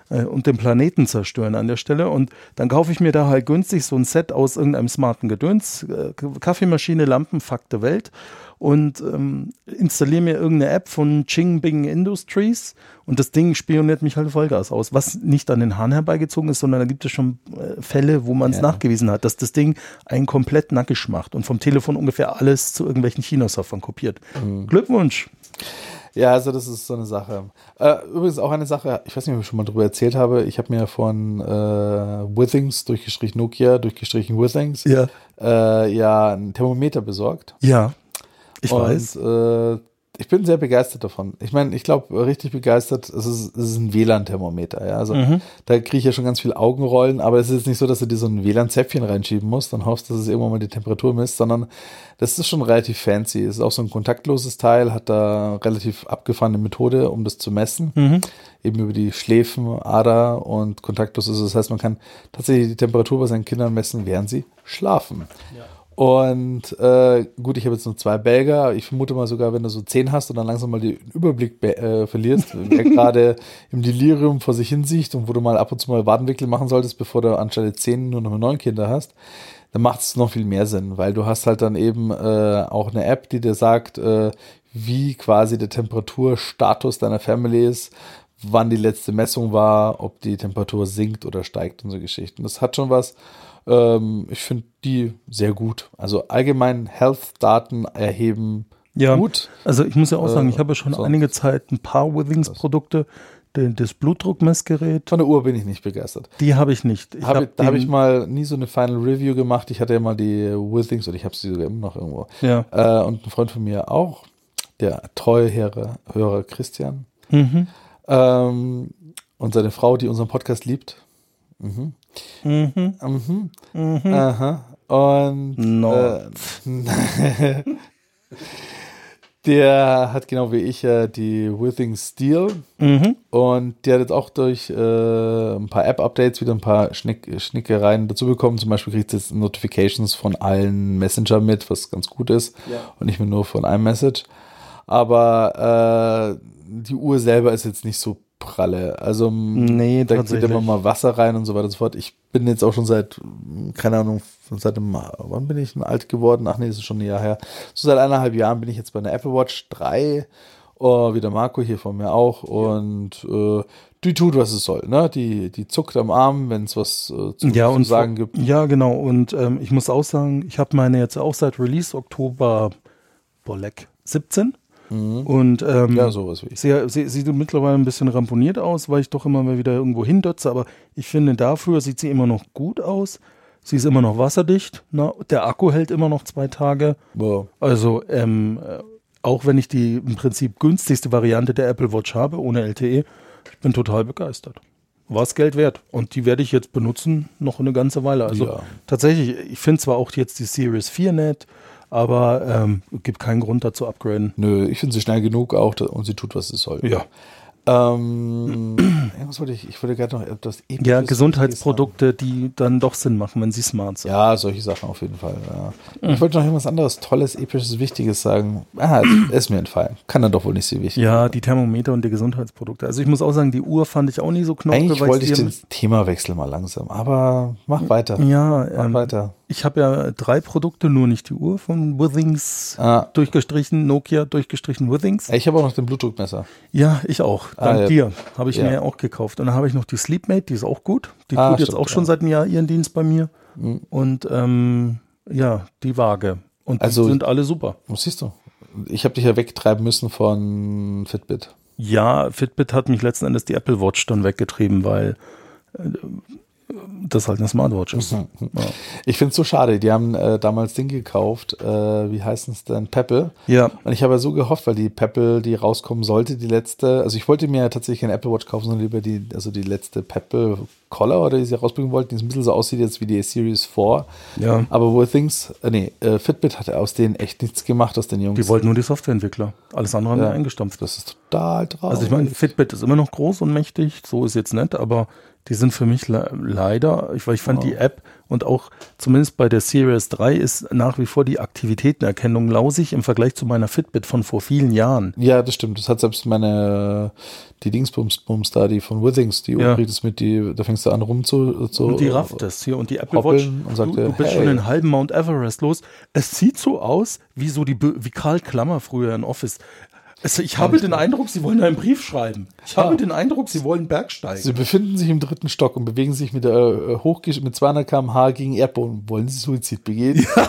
äh, und den Planeten zerstören an der Stelle. Und dann kaufe ich mir da halt günstig so ein Set aus irgendeinem smarten Gedöns, äh, Kaffeemaschine, Lampen, Fakt der Welt. Und ähm, installiere mir irgendeine App von Ching Bing Industries und das Ding spioniert mich halt Vollgas aus, was nicht an den Haaren herbeigezogen ist, sondern da gibt es schon äh, Fälle, wo man es ja. nachgewiesen hat, dass das Ding einen komplett nackig macht und vom Telefon ungefähr alles zu irgendwelchen China-Softwaren kopiert. Mhm. Glückwunsch! Ja, also das ist so eine Sache. Äh, übrigens auch eine Sache, ich weiß nicht, ob ich schon mal drüber erzählt habe, ich habe mir von äh, Withings, durchgestrichen Nokia, durchgestrichen Withings, ja. Äh, ja, ein Thermometer besorgt. Ja. Ich und, weiß. Äh, ich bin sehr begeistert davon. Ich meine, ich glaube, richtig begeistert, es ist, es ist ein W L A N-Thermometer. Ja? Also mhm. da kriege ich ja schon ganz viel Augenrollen, aber es ist jetzt nicht so, dass du dir so ein W L A N-Zäpfchen reinschieben musst und hoffst, dass es irgendwann mal die Temperatur misst, sondern das ist schon relativ fancy. Es ist auch so ein kontaktloses Teil, hat da relativ abgefahrene Methode, um das zu messen. Mhm. Eben über die Schläfen, Ader und kontaktlos ist. Das heißt, man kann tatsächlich die Temperatur bei seinen Kindern messen, während sie schlafen. Ja. Und äh, gut, ich habe jetzt nur zwei Belger. Ich vermute mal sogar, wenn du so zehn hast und dann langsam mal den Überblick be- äh, verlierst, wer gerade im Delirium vor sich hinsieht und wo du mal ab und zu mal Wadenwickel machen solltest, bevor du anstelle zehn nur noch neun Kinder hast, dann macht es noch viel mehr Sinn, weil du hast halt dann eben äh, auch eine App, die dir sagt, äh, wie quasi der Temperaturstatus deiner Family ist, wann die letzte Messung war, ob die Temperatur sinkt oder steigt und so Geschichten. Das hat schon was. Ich finde die sehr gut. Also allgemein Health-Daten erheben ja, gut. Also ich muss ja auch sagen, äh, ich habe ja schon so. einige Zeit ein paar Withings-Produkte. Das Blutdruckmessgerät. Von der Uhr bin ich nicht begeistert. Die habe ich nicht. Ich hab, hab, da habe ich mal nie so eine Final Review gemacht. Ich hatte ja mal die Withings oder ich habe sie sogar immer noch irgendwo. Ja. Äh, und ein Freund von mir auch, der treue Hörer, Hörer Christian. Mhm. Ähm, und seine Frau, die unseren Podcast liebt. Mhm. Mhm. Mhm. Mhm. Aha. Und no. äh, der hat genau wie ich ja äh, die Withings Steel mhm. und der hat jetzt auch durch äh, ein paar App-Updates wieder ein paar Schnick- Schnickereien dazu bekommen. Zum Beispiel kriegt jetzt Notifications von allen Messenger mit, was ganz gut ist ja. und nicht mehr nur von einem Message. Aber äh, die Uhr selber ist jetzt nicht so pralle. Also nee, da geht immer mal Wasser rein und so weiter und so fort. Ich bin jetzt auch schon seit, keine Ahnung, seit einem, wann bin ich alt geworden? Ach nee, das ist schon ein Jahr her. So seit eineinhalb Jahren bin ich jetzt bei einer Apple Watch drei, oh, wie der Marco hier von mir auch und äh, die tut, was es soll, ne? Die, die zuckt am Arm, wenn es was äh, zu ja, und sagen gibt. Ja, genau. Und ähm, ich muss auch sagen, ich habe meine jetzt auch seit Release Oktober boah, leck, siebzehn. Und ähm, ja, sowas wie ich. Sie, sie, sieht mittlerweile ein bisschen ramponiert aus, weil ich doch immer mal wieder irgendwo hindötze, aber ich finde, dafür sieht sie immer noch gut aus. Sie ist immer noch wasserdicht. Na, der Akku hält immer noch zwei Tage. Wow. Also ähm, auch wenn ich die im Prinzip günstigste Variante der Apple Watch habe, ohne L T E, ich bin total begeistert. War es Geld wert. Und die werde ich jetzt benutzen noch eine ganze Weile. Also ja. tatsächlich, ich finde zwar auch jetzt die Series vier nett, aber ähm, gibt keinen Grund dazu upgraden. Nö, ich finde sie schnell genug auch und sie tut, was sie soll. Ja. Ähm, irgendwas wollte ich, ich wollte gerade noch etwas Episches ja, Gesundheitsprodukte, die dann doch Sinn machen, wenn sie smart sind. Ja, solche Sachen auf jeden Fall. Ja. Mhm. Ich wollte noch irgendwas anderes Tolles, Episches, Wichtiges sagen. Ah, ist mir entfallen. Kann dann doch wohl nicht so wichtig Ja, sein. Die Thermometer und die Gesundheitsprodukte. Also ich muss auch sagen, die Uhr fand ich auch nie so knochen. Eigentlich wollte ich den Themawechsel mal langsam, aber mach weiter. Ja, mach ähm, weiter. Ich habe ja drei Produkte, nur nicht die Uhr von Withings, ah. durchgestrichen Nokia, durchgestrichen Withings. Ich habe auch noch den Blutdruckmesser. Ja, ich auch. Dank ah, ja. dir. Habe ich ja. mir auch gekauft. Und dann habe ich noch die Sleepmate, die ist auch gut. Die ah, tut stimmt, jetzt auch schon ja. seit einem Jahr ihren Dienst bei mir. Mhm. Und ähm, ja, die Waage. Und die also, sind alle super. Was siehst du? Ich habe dich ja wegtreiben müssen von Fitbit. Ja, Fitbit hat mich letzten Endes die Apple Watch dann weggetrieben, weil... Äh, das ist halt eine Smartwatch ist. Mhm. Ja. Ich finde es so schade, die haben äh, damals Ding gekauft, äh, wie heißt es denn, Pebble. Ja. Und ich habe ja so gehofft, weil die Pebble, die rauskommen sollte, die letzte, also ich wollte mir ja tatsächlich keine Apple Watch kaufen, sondern lieber die, also die letzte Pebble Collar, oder die sie rausbringen wollten, die es ein bisschen so aussieht jetzt wie die Series vier. Ja. Aber Withings, äh, nee, äh, Fitbit hat aus denen echt nichts gemacht, aus den Jungs. Die wollten nur die Softwareentwickler. Alles andere ja. haben die eingestampft. Das ist total traurig. Also ich meine, Fitbit ist immer noch groß und mächtig, so ist jetzt nett, aber die sind für mich le- leider, ich, weil ich fand ja. die App und auch zumindest bei der Series drei ist nach wie vor die Aktivitätenerkennung lausig im Vergleich zu meiner Fitbit von vor vielen Jahren. Ja, das stimmt. Das hat selbst meine, die Dingsbums-Bums da, die von Withings, die ja. umkriegt mit, die, da fängst du an rum zu, zu und die rafft das hier und die Apple Watch, und sagt, du, du bist hey. schon den halben Mount Everest los. Es sieht so aus, wie so die, wie Karl Klammer früher in Office. Also ich habe den Eindruck, sie wollen einen Brief schreiben. Ich ja. habe den Eindruck, sie wollen bergsteigen. Sie befinden sich im dritten Stock und bewegen sich mit, äh, hoch, mit zweihundert Kilometer pro Stunde gegen Erdboden. Wollen sie Suizid begehen? Ja.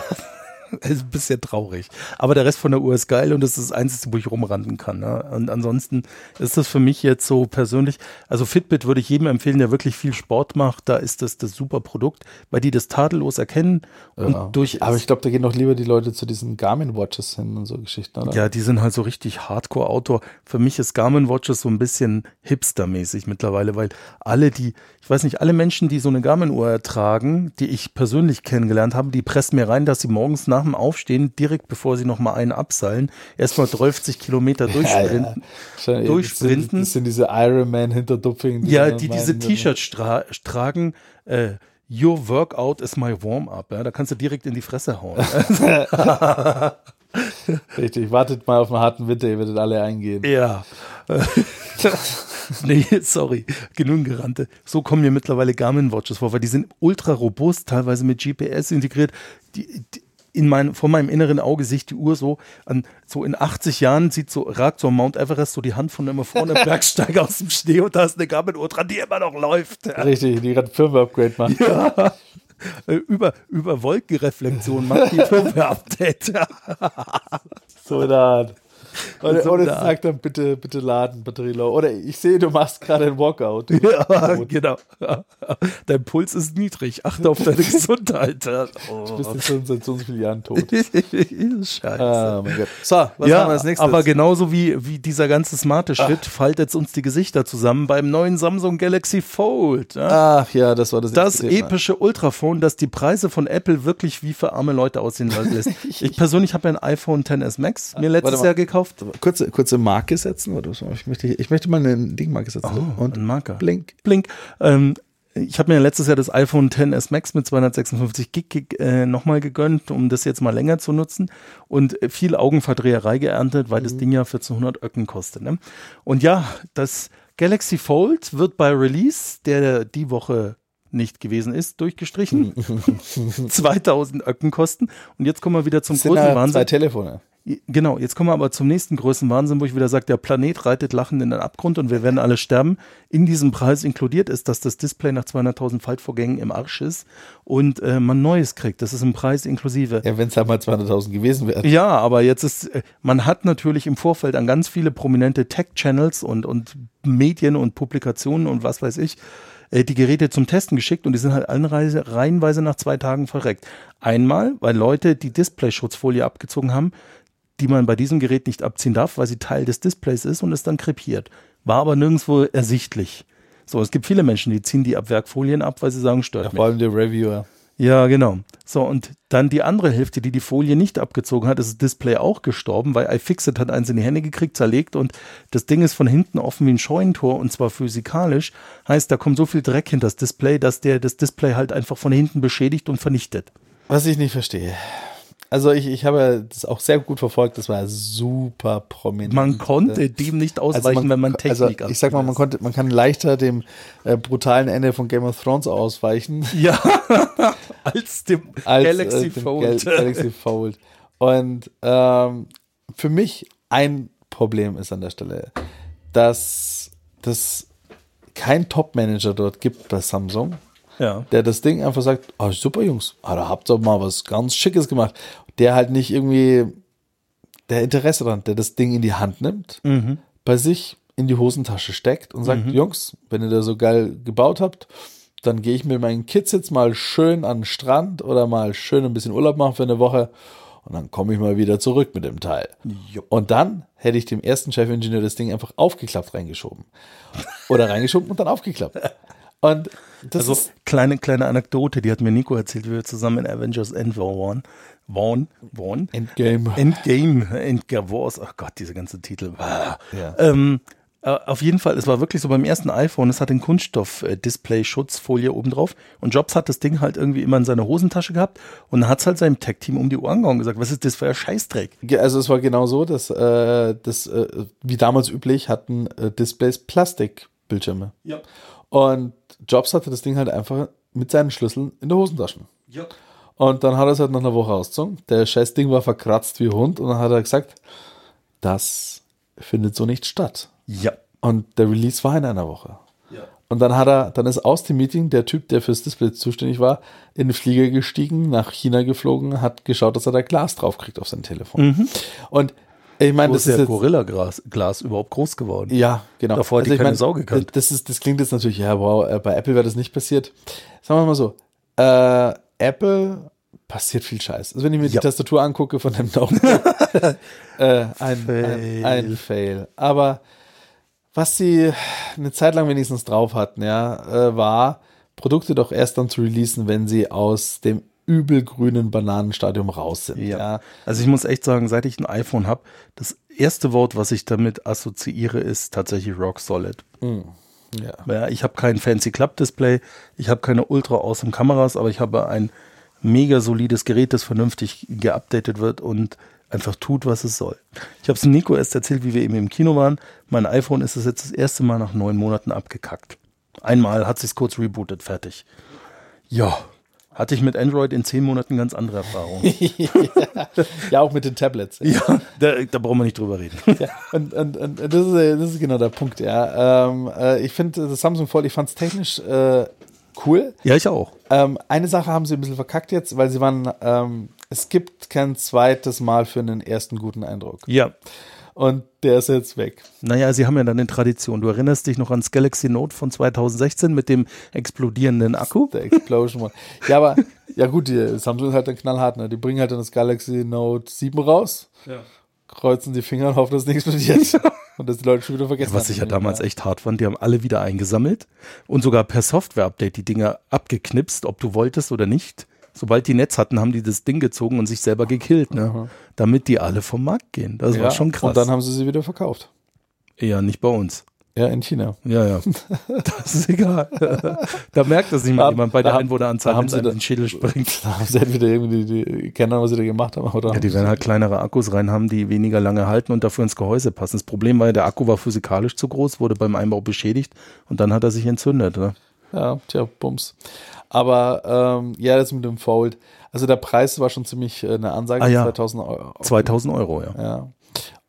Das ist ein bisschen traurig. Aber der Rest von der Uhr ist geil und das ist das Einzige, wo ich rumranden kann. Ne? Und ansonsten ist das für mich jetzt so persönlich, also Fitbit würde ich jedem empfehlen, der wirklich viel Sport macht, da ist das das super Produkt, weil die das tadellos erkennen. Und ja. durch Aber ich glaube, da gehen noch lieber die Leute zu diesen Garmin-Watches hin und so Geschichten, oder? Ja, die sind halt so richtig Hardcore-Outdoor. Für mich ist Garmin-Watches so ein bisschen hipstermäßig mittlerweile, weil alle die, ich weiß nicht, alle Menschen, die so eine Garmin-Uhr tragen, die ich persönlich kennengelernt habe, die pressen mir rein, dass sie morgens nach Aufstehen, direkt bevor sie nochmal einen abseilen, erstmal zwölfzig Kilometer durchsprinten. Ja, ja. durchsprinten. Das sind, das sind diese Ironman-Hinterdupfingen. Die ja, die diese T-Shirts stra- tragen, äh, your workout is my warm-up. Ja? Da kannst du direkt in die Fresse hauen. Richtig, wartet mal auf einen harten Winter, ihr werdet alle eingehen. Ja. Nee, sorry, genug gerannte. So kommen mir mittlerweile Garmin-Watches vor, weil die sind ultra robust, teilweise mit G P S integriert. Die, die In mein, vor meinem inneren Auge sehe ich die Uhr so, an, so in achtzig Jahren sieht so, ragt so Mount Everest so die Hand von immer vorne Bergsteiger aus dem Schnee und da ist eine Garmin-Uhr dran, die immer noch läuft. Ja. Richtig, die gerade Firmware-Upgrade macht. Ja. Über, über Wolkenreflexion macht die Firmware-Update. So da. Oder, so oder da. Sagt dann bitte, bitte laden, Batterie low. Oder ich sehe, du machst gerade einen Walkout. Ja, genau. Dein Puls ist niedrig. Achte auf deine Gesundheit. Oh. Du bist jetzt schon seit so vielen Jahren tot. Scheiße. Ah, mein Gott. So, was ja, haben wir als nächstes? Aber genauso wie, wie dieser ganze smarte Schritt Ach. faltet uns die Gesichter zusammen beim neuen Samsung Galaxy Fold. Ja? Ach ja, das war das. Das epische Ultraphone, das die Preise von Apple wirklich wie für arme Leute aussehen lässt. Ich persönlich habe ja ein iPhone X S Max mir letztes Jahr gekauft. Kurze, kurze Marke setzen. Ich möchte, ich möchte mal ein Ding-Marke setzen. Oh, und ein Marker. Blink. Blink. Ähm, ich habe mir letztes Jahr das iPhone X S Max mit zweihundertsechsundfünfzig Gig äh, nochmal gegönnt, um das jetzt mal länger zu nutzen. Und viel Augenverdreherei geerntet, weil mhm. das Ding ja vierzehnhundert Öcken kostet. Ne? Und ja, das Galaxy Fold wird bei Release, der die Woche nicht gewesen ist, durchgestrichen. zweitausend Öcken kosten. Und jetzt kommen wir wieder zum großen Wahnsinn. Das sind zwei Telefone. Genau, jetzt kommen wir aber zum nächsten größten Wahnsinn, wo ich wieder sage, der Planet reitet lachend in den Abgrund und wir werden alle sterben. In diesem Preis inkludiert ist, dass das Display nach zweihunderttausend Faltvorgängen im Arsch ist und äh, man Neues kriegt. Das ist im Preis inklusive. Ja, wenn es einmal zweihunderttausend gewesen wäre. Ja, aber jetzt ist, man hat natürlich im Vorfeld an ganz viele prominente Tech-Channels und, und Medien und Publikationen und was weiß ich, die Geräte zum Testen geschickt und die sind halt anreise, reihenweise nach zwei Tagen verreckt. Einmal, weil Leute die Displayschutzfolie abgezogen haben, die man bei diesem Gerät nicht abziehen darf, weil sie Teil des Displays ist und es dann krepiert. War aber nirgendwo ersichtlich. So, es gibt viele Menschen, die ziehen die Abwerkfolien ab, weil sie sagen, stört mich. Vor allem der Reviewer. Ja, genau. So, und dann die andere Hälfte, die die Folie nicht abgezogen hat, ist das Display auch gestorben, weil iFixit hat eins in die Hände gekriegt, zerlegt und das Ding ist von hinten offen wie ein Scheunentor und zwar physikalisch. Heißt, da kommt so viel Dreck hinter das Display, dass der das Display halt einfach von hinten beschädigt und vernichtet. Was ich nicht verstehe. Also ich, ich habe das auch sehr gut verfolgt, das war super prominent. Man konnte dem nicht ausweichen, also man, wenn man Technik abgibt. Also ich sag mal, man konnte, man kann leichter dem äh, brutalen Ende von Game of Thrones ausweichen. Ja, als dem, als, Galaxy, äh, dem Fold. Gal- Galaxy Fold. Und ähm, für mich ein Problem ist an der Stelle, dass das kein Top-Manager dort gibt bei Samsung, ja. der das Ding einfach sagt, oh, super Jungs, ah, da habt ihr mal was ganz Schickes gemacht. Der halt nicht irgendwie, der Interesse dran, der das Ding in die Hand nimmt, mhm. bei sich in die Hosentasche steckt und sagt, mhm. Jungs, wenn ihr da so geil gebaut habt, dann gehe ich mit meinen Kids jetzt mal schön an den Strand oder mal schön ein bisschen Urlaub machen für eine Woche und dann komme ich mal wieder zurück mit dem Teil. Jo. Und dann hätte ich dem ersten Chefingenieur das Ding einfach aufgeklappt reingeschoben. Oder reingeschoben und dann aufgeklappt. Und das also, ist kleine, kleine Anekdote, die hat mir Nico erzählt, wie wir zusammen in Avengers Endgame waren. Warn, Warn. Endgame. Endgame, Endgame Wars. Ach Gott, diese ganzen Titel. Ja. Ähm, auf jeden Fall, es war wirklich so beim ersten iPhone, es hat den Kunststoff-Display-Schutzfolie oben drauf und Jobs hat das Ding halt irgendwie immer in seiner Hosentasche gehabt und hat es halt seinem Tech-Team um die Ohren gehauen und gesagt, was ist das für ein Scheißdreck? Also es war genau so, dass, äh, dass äh, wie damals üblich, hatten äh, Displays Plastikbildschirme. Ja. Und Jobs hatte das Ding halt einfach mit seinen Schlüsseln in der Hosentasche. Ja. Und dann hat er es halt nach einer Woche rausgezogen. Der Scheißding war verkratzt wie Hund und dann hat er gesagt, das findet so nicht statt. Ja. Und der Release war in einer Woche. Ja. Und dann hat er, dann ist aus dem Meeting der Typ, der fürs Display zuständig war, in den Flieger gestiegen, nach China geflogen, hat geschaut, dass er da Glas draufkriegt auf sein Telefon. Mhm. Und ich meine, so das ist ja Gorilla Glass überhaupt groß geworden. Ja, genau. Davor hat also die keine, ich mein, Sau gekannt. Das ist, das klingt jetzt natürlich, ja, wow, bei Apple wäre das nicht passiert. Sagen wir mal so, äh, Apple passiert viel Scheiß. Also wenn ich mir ja. die Tastatur angucke von dem Daumen, äh, ein, Fail. Ein, ein Fail. Aber was sie eine Zeit lang wenigstens drauf hatten, ja, äh, war, Produkte doch erst dann zu releasen, wenn sie aus dem übelgrünen Bananenstadium raus sind. Ja. Ja. Also ich muss echt sagen, seit ich ein iPhone habe, das erste Wort, was ich damit assoziiere, ist tatsächlich Rock Solid. Mhm. Ja. Ja, ich habe kein fancy Club-Display, ich habe keine ultra awesome Kameras, aber ich habe ein mega solides Gerät, das vernünftig geupdatet wird und einfach tut, was es soll. Ich habe es Nico erst erzählt, wie wir eben im Kino waren. Mein iPhone ist es jetzt das erste Mal nach neun Monaten abgekackt. Einmal hat es sich kurz rebootet, fertig. Ja, hatte ich mit Android in zehn Monaten ganz andere Erfahrungen. ja, ja, auch mit den Tablets. Ja, ja da, da brauchen wir nicht drüber reden. Ja, und und, und das, ist, das ist genau der Punkt. Ja. Ähm, äh, ich finde das Samsung Fold, ich fand es technisch äh, cool. Ja, ich auch. Ähm, eine Sache haben sie ein bisschen verkackt jetzt, weil sie waren, ähm, es gibt kein zweites Mal für einen ersten guten Eindruck. Ja. Und der ist jetzt weg. Naja, sie haben ja dann in Tradition. Du erinnerst dich noch ans Galaxy Note von zwanzig sechzehn mit dem explodierenden Akku? Der Explosion. Ja, aber, ja gut, die Samsung ist halt dann knallhart, ne? Die bringen halt dann das Galaxy Note sieben raus, ja. Kreuzen die Finger und hoffen, dass nichts passiert. Und dass die Leute schon wieder vergessen haben. Ja, was ich ja damals ja. echt hart fand, die haben alle wieder eingesammelt und sogar per Software-Update die Dinger abgeknipst, ob du wolltest oder nicht. Sobald die Netz hatten, haben die das Ding gezogen und sich selber gekillt, ne? Mhm. Damit die alle vom Markt gehen. Das ja, war schon krass. Und dann haben sie sie wieder verkauft. Ja, nicht bei uns. Ja, in China. Ja, ja. Das ist egal. Da merkt das nicht mal jemand bei der Einwohneranzahl, wenn es in den Schädel springt. Da haben sie entweder irgendwie die, die, keine Ahnung, was sie da gemacht haben. Oder ja, die werden halt kleinere Akkus rein haben, die weniger lange halten und dafür ins Gehäuse passen. Das Problem war ja, der Akku war physikalisch zu groß, wurde beim Einbau beschädigt und dann hat er sich entzündet, ne? Ja, tja, Bums. Aber ähm, ja, das mit dem Fold. Also der Preis war schon ziemlich äh, eine Ansage. Ah, ja. zweitausend Euro. zweitausend Euro, ja. ja.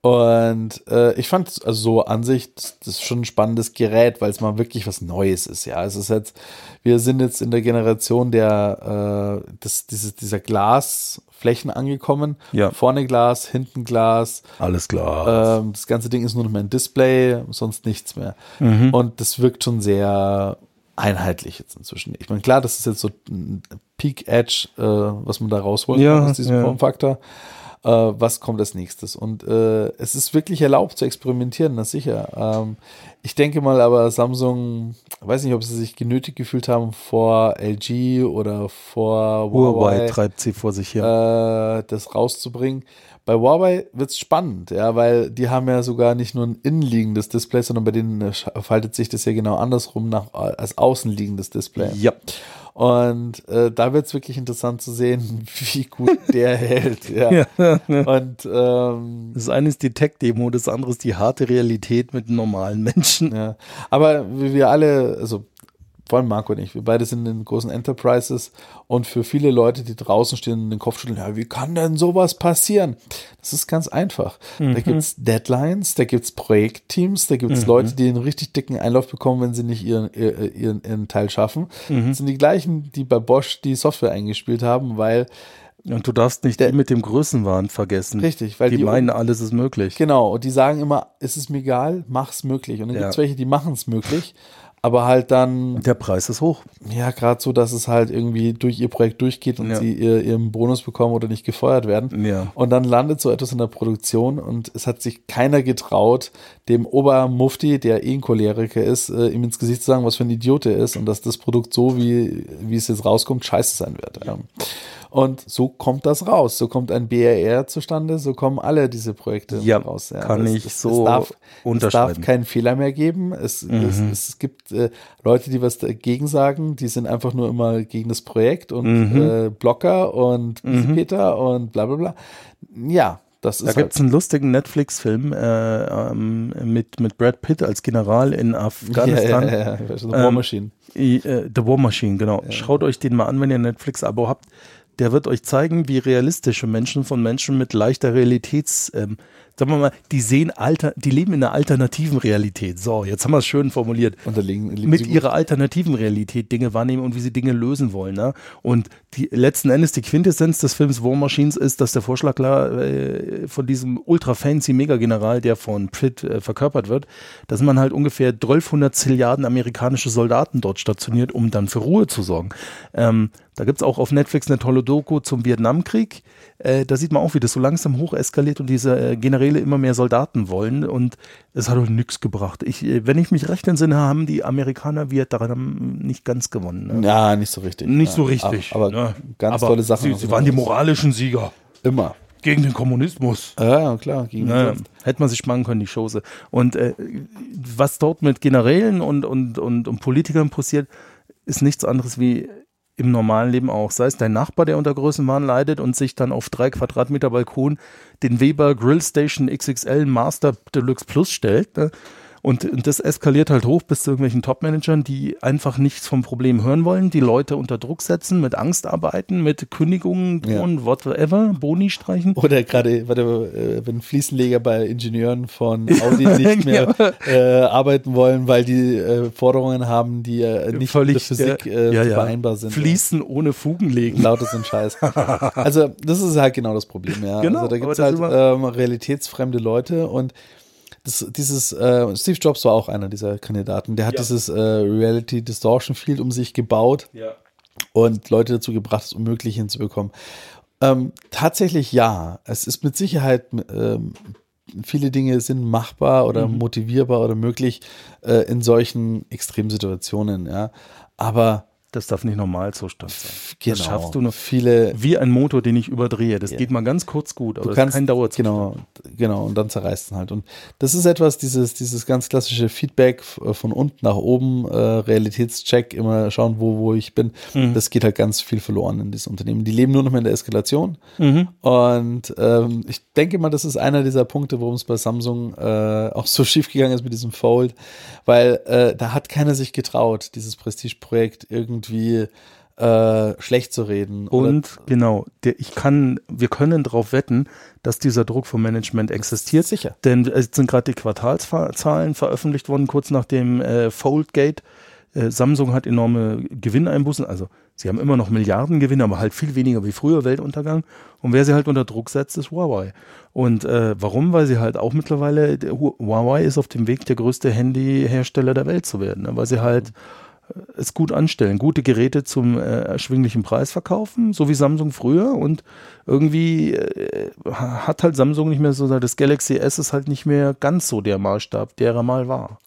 Und äh, ich fand also so an sich, das ist schon ein spannendes Gerät, weil es mal wirklich was Neues ist. Ja, es ist jetzt, wir sind jetzt in der Generation der äh, das, dieses, dieser Glasflächen angekommen. Ja. Vorne Glas, hinten Glas. Alles Glas. Ähm, das ganze Ding ist nur noch mehr ein Display, sonst nichts mehr. Mhm. Und das wirkt schon sehr einheitlich jetzt inzwischen. Ich meine, klar, das ist jetzt so ein Peak Edge, äh, was man da rausholt ja, aus diesem ja. Formfaktor. Äh, was kommt als nächstes? Und äh, es ist wirklich erlaubt zu experimentieren, das sicher. Ähm, ich denke mal aber Samsung, weiß nicht, ob sie sich genötigt gefühlt haben vor L G oder vor Huawei. Huawei treibt sie vor sich her. Äh, das rauszubringen. Bei Huawei wird es spannend, ja, weil die haben ja sogar nicht nur ein innenliegendes Display, sondern bei denen faltet sich das ja genau andersrum nach als außenliegendes Display. Ja. Und äh, da wird es wirklich interessant zu sehen, wie gut der hält. Ja. ja, ne. Und ähm, das eine ist die Tech-Demo, das andere ist die harte Realität mit normalen Menschen. Ja. Aber wir alle, also vor allem Marco und ich, wir beide sind in großen Enterprises und für viele Leute, die draußen stehen und den Kopf schütteln, ja, wie kann denn sowas passieren? Das ist ganz einfach. Mhm. Da gibt es Deadlines, da gibt es Projektteams, da gibt es mhm. Leute, die einen richtig dicken Einlauf bekommen, wenn sie nicht ihren, ihren, ihren Teil schaffen. Mhm. Das sind die gleichen, die bei Bosch die Software eingespielt haben, weil und du darfst nicht der, die mit dem Größenwahn vergessen. Richtig, weil die, die meinen, alles ist möglich. Genau, und die sagen immer, es ist mir egal, mach's möglich. Und dann ja. gibt es welche, die machen es möglich. aber halt dann... Der Preis ist hoch. Ja, gerade so, dass es halt irgendwie durch ihr Projekt durchgeht und ja. sie ihr, ihren Bonus bekommen oder nicht gefeuert werden. Ja. Und dann landet so etwas in der Produktion und es hat sich keiner getraut, dem Obermufti, der eh ein Choleriker ist, äh, ihm ins Gesicht zu sagen, was für ein Idiot er ist und dass das Produkt so, wie, wie es jetzt rauskommt, scheiße sein wird. Ja. Und so kommt das raus. So kommt ein B R R zustande, so kommen alle diese Projekte ja, raus. Ja, kann das, ich das, so es darf, unterschreiben. Es darf keinen Fehler mehr geben. Es, mhm. es, es gibt äh, Leute, die was dagegen sagen, die sind einfach nur immer gegen das Projekt und mhm. äh, Blocker und mhm. Peter und bla bla bla. Ja, das ist Da halt. Gibt es einen lustigen Netflix-Film äh, ähm, mit, mit Brad Pitt als General in Afghanistan. Ja, ja, ja, ja. The War Machine. Ähm, äh, The War Machine, genau. Ja. Schaut euch den mal an, wenn ihr ein Netflix-Abo habt. Der wird euch zeigen, wie realistische Menschen von Menschen mit leichter Realitäts, ähm, sagen wir mal, die sehen alter, die leben in einer alternativen Realität. So, jetzt haben wir es schön formuliert. Und da liegen, liegen mit ihrer alternativen Realität Dinge wahrnehmen und wie sie Dinge lösen wollen. Ne? Und die, letzten Endes die Quintessenz des Films War Machines ist, dass der Vorschlag äh, von diesem ultra fancy Megageneral, der von Pitt äh, verkörpert wird, dass man halt ungefähr zwölfhundert Zilliarden amerikanische Soldaten dort stationiert, um dann für Ruhe zu sorgen. Ähm, Da gibt es auch auf Netflix eine tolle Doku zum Vietnamkrieg. Äh, da sieht man auch, wie das so langsam hoch eskaliert und diese äh, Generäle immer mehr Soldaten wollen. Und es hat doch nichts gebracht. Ich, äh, wenn ich mich recht entsinne, haben die Amerikaner Vietnam nicht ganz gewonnen. Ne? Ja, nicht so richtig. Nicht ja. so richtig. Aber, aber ne? ganz aber tolle Sachen. Sie, sie waren die moralischen Sieger. Immer. Gegen den Kommunismus. Ja, klar. Gegen den naja, hätte man sich machen können, die Chose. Und äh, was dort mit Generälen und, und, und, und Politikern passiert, ist nichts anderes wie im normalen Leben auch. Sei es dein Nachbar, der unter Größenwahn leidet und sich dann auf drei Quadratmeter Balkon den Weber Grill Station X X L Master Deluxe Plus stellt. Ne? Und, und das eskaliert halt hoch bis zu irgendwelchen Top-Managern, die einfach nichts vom Problem hören wollen, die Leute unter Druck setzen, mit Angst arbeiten, mit Kündigungen drohen, ja. whatever, Boni streichen. Oder gerade, warte, wenn Fliesenleger bei Ingenieuren von Audi nicht mehr äh, arbeiten wollen, weil die äh, Forderungen haben, die äh, nicht völlig mit der Physik äh, ja, ja. vereinbar sind. Fließen ja. ohne Fugen legen. Lautes und Scheiß. Also das ist halt genau das Problem. Ja. Genau, also da gibt es halt ähm, realitätsfremde Leute und Das, dieses äh, Steve Jobs war auch einer dieser Kandidaten. Der hat ja. dieses äh, Reality Distortion Field um sich gebaut ja. und Leute dazu gebracht, das Unmögliche hinzubekommen. Ähm, tatsächlich ja. Es ist mit Sicherheit ähm, viele Dinge sind machbar oder mhm. motivierbar oder möglich äh, in solchen Extremsituationen. Ja, aber das darf nicht Normalzustand sein. Genau. Das schaffst du noch viele. Wie ein Motor, den ich überdrehe. Das yeah. geht mal ganz kurz gut, aber du kannst, das ist kein Dauerzustand. Genau, genau, und dann zerreißt es halt. Und das ist etwas, dieses, dieses ganz klassische Feedback von unten nach oben, äh, Realitätscheck, immer schauen, wo, wo ich bin. Mhm. Das geht halt ganz viel verloren in diesem Unternehmen. Die leben nur noch mehr in der Eskalation. Mhm. Und ähm, ich denke mal, das ist einer dieser Punkte, worum es bei Samsung äh, auch so schief gegangen ist mit diesem Fold, weil äh, da hat keiner sich getraut, dieses Prestigeprojekt irgendwie Wie, äh, schlecht zu reden. Und oder? Genau, der, ich kann, wir können darauf wetten, dass dieser Druck vom Management existiert. Sicher. Denn es sind gerade die Quartalszahlen veröffentlicht worden, kurz nach dem äh, Foldgate. Äh, Samsung hat enorme Gewinneinbußen, also sie haben immer noch Milliardengewinne, aber halt viel weniger wie früher, Weltuntergang. Und wer sie halt unter Druck setzt, ist Huawei. Und äh, warum? Weil sie halt auch mittlerweile, der Huawei ist auf dem Weg, der größte Handyhersteller der Welt zu werden, ne? Weil sie halt es gut anstellen, gute Geräte zum äh, erschwinglichen Preis verkaufen, so wie Samsung früher, und irgendwie äh, hat halt Samsung nicht mehr so, das Galaxy S ist halt nicht mehr ganz so der Maßstab, der er mal war.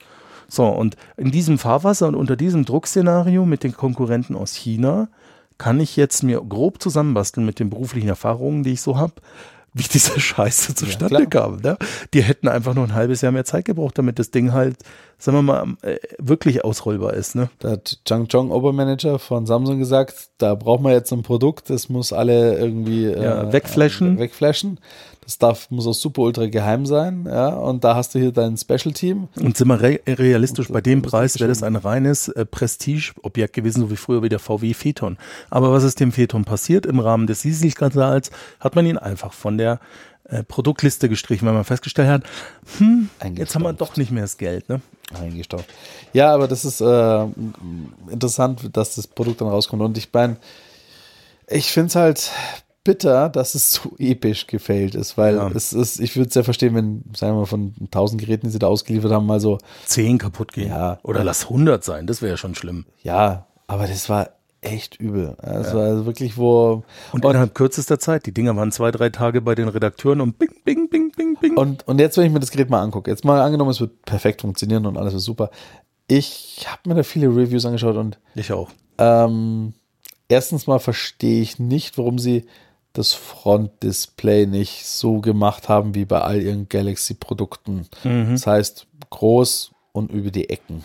So, und in diesem Fahrwasser und unter diesem Druckszenario mit den Konkurrenten aus China kann ich jetzt mir grob zusammenbasteln mit den beruflichen Erfahrungen, die ich so habe, wie diese Scheiße zustande ja, kam. Ne? Die hätten einfach nur ein halbes Jahr mehr Zeit gebraucht, damit das Ding halt, sagen wir mal, wirklich ausrollbar ist. Ne? Da hat Zhang Zhong, Obermanager von Samsung, gesagt, da braucht man jetzt ein Produkt, das muss alle irgendwie ja, äh, wegflashen. Äh, wegflashen. Das darf, muss auch super ultra geheim sein. Ja? Und da hast du hier dein Special-Team. Und sind wir re- realistisch, und bei dem Preis wäre das ein reines äh, Prestige-Objekt gewesen, so wie früher wie der V W Phaeton. Aber was ist dem Phaeton passiert? Im Rahmen des Sisi-Skandals hat man ihn einfach von der äh, Produktliste gestrichen, weil man festgestellt hat, hm, jetzt haben wir doch nicht mehr das Geld. Ne? Eingestaubt. Ja, aber das ist äh, interessant, dass das Produkt dann rauskommt. Und ich meine, ich finde es halt bitter, dass es so episch gefällt ist, weil ja. es ist, ich würde es ja verstehen, wenn, sagen wir mal, von tausend Geräten, die sie da ausgeliefert haben, mal so zehn kaputt gehen. Ja. Oder lass hundert sein, das wäre ja schon schlimm. Ja, aber das war echt übel. Das ja. war wirklich, wo... Und innerhalb kürzester Zeit, die Dinger waren zwei, drei Tage bei den Redakteuren und bing, bing, bing, bing, bing. Und, und jetzt, wenn ich mir das Gerät mal angucke, jetzt mal angenommen, es wird perfekt funktionieren und alles ist super. Ich habe mir da viele Reviews angeschaut und... Ich auch. Ähm, erstens mal verstehe ich nicht, warum sie das Frontdisplay nicht so gemacht haben wie bei all ihren Galaxy-Produkten. Mhm. Das heißt, groß und über die Ecken.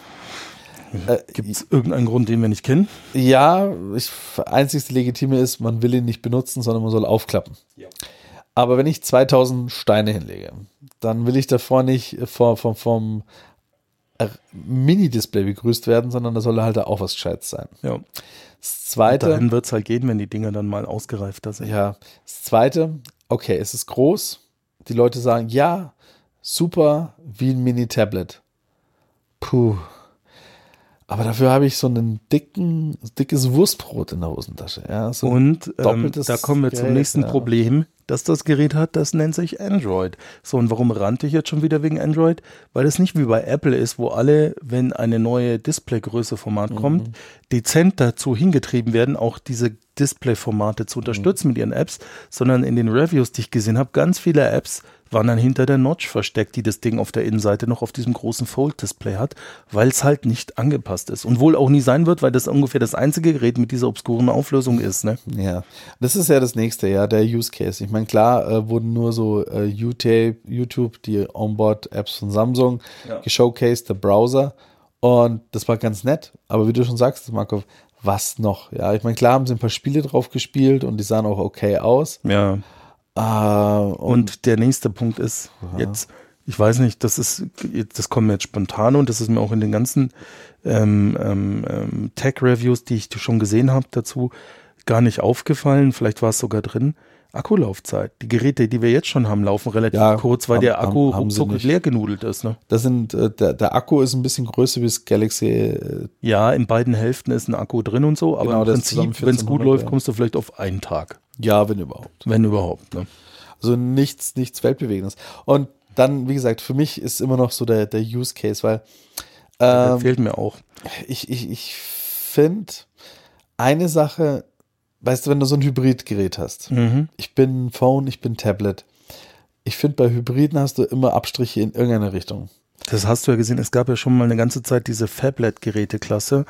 Äh, Gibt es irgendeinen Grund, den wir nicht kennen? Ja, ich, einzigste Legitime ist, man will ihn nicht benutzen, sondern man soll aufklappen. Ja. Aber wenn ich zweitausend Steine hinlege, dann will ich davor nicht vom, vom, vom Mini-Display begrüßt werden, sondern da soll halt auch was Gescheites sein. Ja. Das Zweite... Und dahin wird es halt gehen, wenn die Dinger dann mal ausgereifter sind. Ja, das Zweite, okay, es ist groß. Die Leute sagen, ja, super, wie ein Mini-Tablet. Puh. Aber dafür habe ich so einen dicken, dickes Wurstbrot in der Hosentasche. Ja, so und ähm, da kommen wir Gerät, zum nächsten ja. Problem, dass das Gerät hat, das nennt sich Android. So, und warum rannte ich jetzt schon wieder wegen Android? Weil es nicht wie bei Apple ist, wo alle, wenn eine neue Displaygröße-Format mhm. kommt, dezent dazu hingetrieben werden, auch diese Display-Formate zu unterstützen mhm. mit ihren Apps, sondern in den Reviews, die ich gesehen habe, ganz viele Apps waren dann hinter der Notch versteckt, die das Ding auf der Innenseite noch auf diesem großen Fold-Display hat, weil es halt nicht angepasst ist. Und wohl auch nie sein wird, weil das ungefähr das einzige Gerät mit dieser obskuren Auflösung ist. Ne? Ja, das ist ja das nächste, ja, der Use-Case. Ich meine, klar äh, wurden nur so äh, YouTube, die Onboard-Apps von Samsung, ja. geshowcased, der Browser. Und das war ganz nett. Aber wie du schon sagst, Marco, was noch? Ja, ich meine, klar haben sie ein paar Spiele drauf gespielt und die sahen auch okay aus. Ja. Uh, und, und der nächste Punkt ist ja. jetzt, ich weiß nicht, das ist, das kommt mir jetzt spontan und das ist mir auch in den ganzen ähm, ähm, Tech-Reviews, die ich schon gesehen habe, dazu gar nicht aufgefallen. Vielleicht war es sogar drin. Akkulaufzeit. Die Geräte, die wir jetzt schon haben, laufen relativ ja, kurz, weil haben, der Akku ruckzuck leer genudelt ist. Ne? Das sind, äh, der, der Akku ist ein bisschen größer wie das Galaxy. Äh, ja, in beiden Hälften ist ein Akku drin und so, aber genau, im Prinzip, wenn es gut läuft, ja. kommst du vielleicht auf einen Tag. Ja, wenn überhaupt. Wenn überhaupt. Ne? Also nichts, nichts Weltbewegendes. Und dann, wie gesagt, für mich ist immer noch so der, der Use Case, weil ähm, der fehlt mir auch. Ich, ich, ich finde eine Sache, weißt du, wenn du so ein Hybridgerät hast, mhm. ich bin Phone, ich bin Tablet. Ich finde, bei Hybriden hast du immer Abstriche in irgendeine Richtung. Das hast du ja gesehen. Es gab ja schon mal eine ganze Zeit diese Phablet-Geräte-Klasse.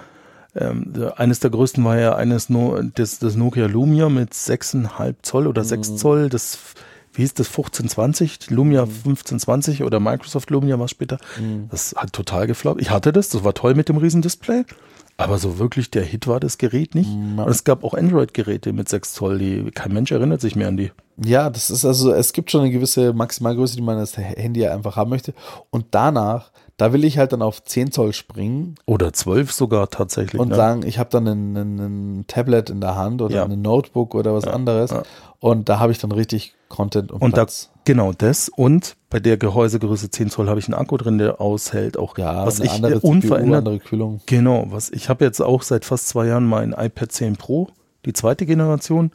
Ähm, eines der größten war ja eines no, das, das Nokia Lumia mit sechs Komma fünf Zoll oder sechs Zoll, das, wie hieß das, fünfzehn zwanzig, Lumia fünfzehn zwanzig oder Microsoft Lumia war später. Mhm. Das hat total gefloppt. Ich hatte das, das war toll mit dem riesen Display, aber so wirklich der Hit war das Gerät nicht. Mhm. Und es gab auch Android-Geräte mit sechs Zoll, die kein Mensch erinnert sich mehr an die. Ja, das ist also, es gibt schon eine gewisse Maximalgröße, die man als Handy einfach haben möchte und danach da will ich halt dann auf zehn Zoll springen. Oder zwölf sogar tatsächlich. Und ne? sagen, ich habe dann ein Tablet in der Hand oder ja. ein Notebook oder was ja. anderes. Ja. Und da habe ich dann richtig Content und, und Platz. Da, genau das. Und bei der Gehäusegröße zehn Zoll habe ich einen Akku drin, der aushält auch. Ja, was ich andere unverändert, C P U, andere Kühlung. Genau, was ich habe jetzt auch seit fast zwei Jahren mein iPad zehn Pro, die zweite Generation.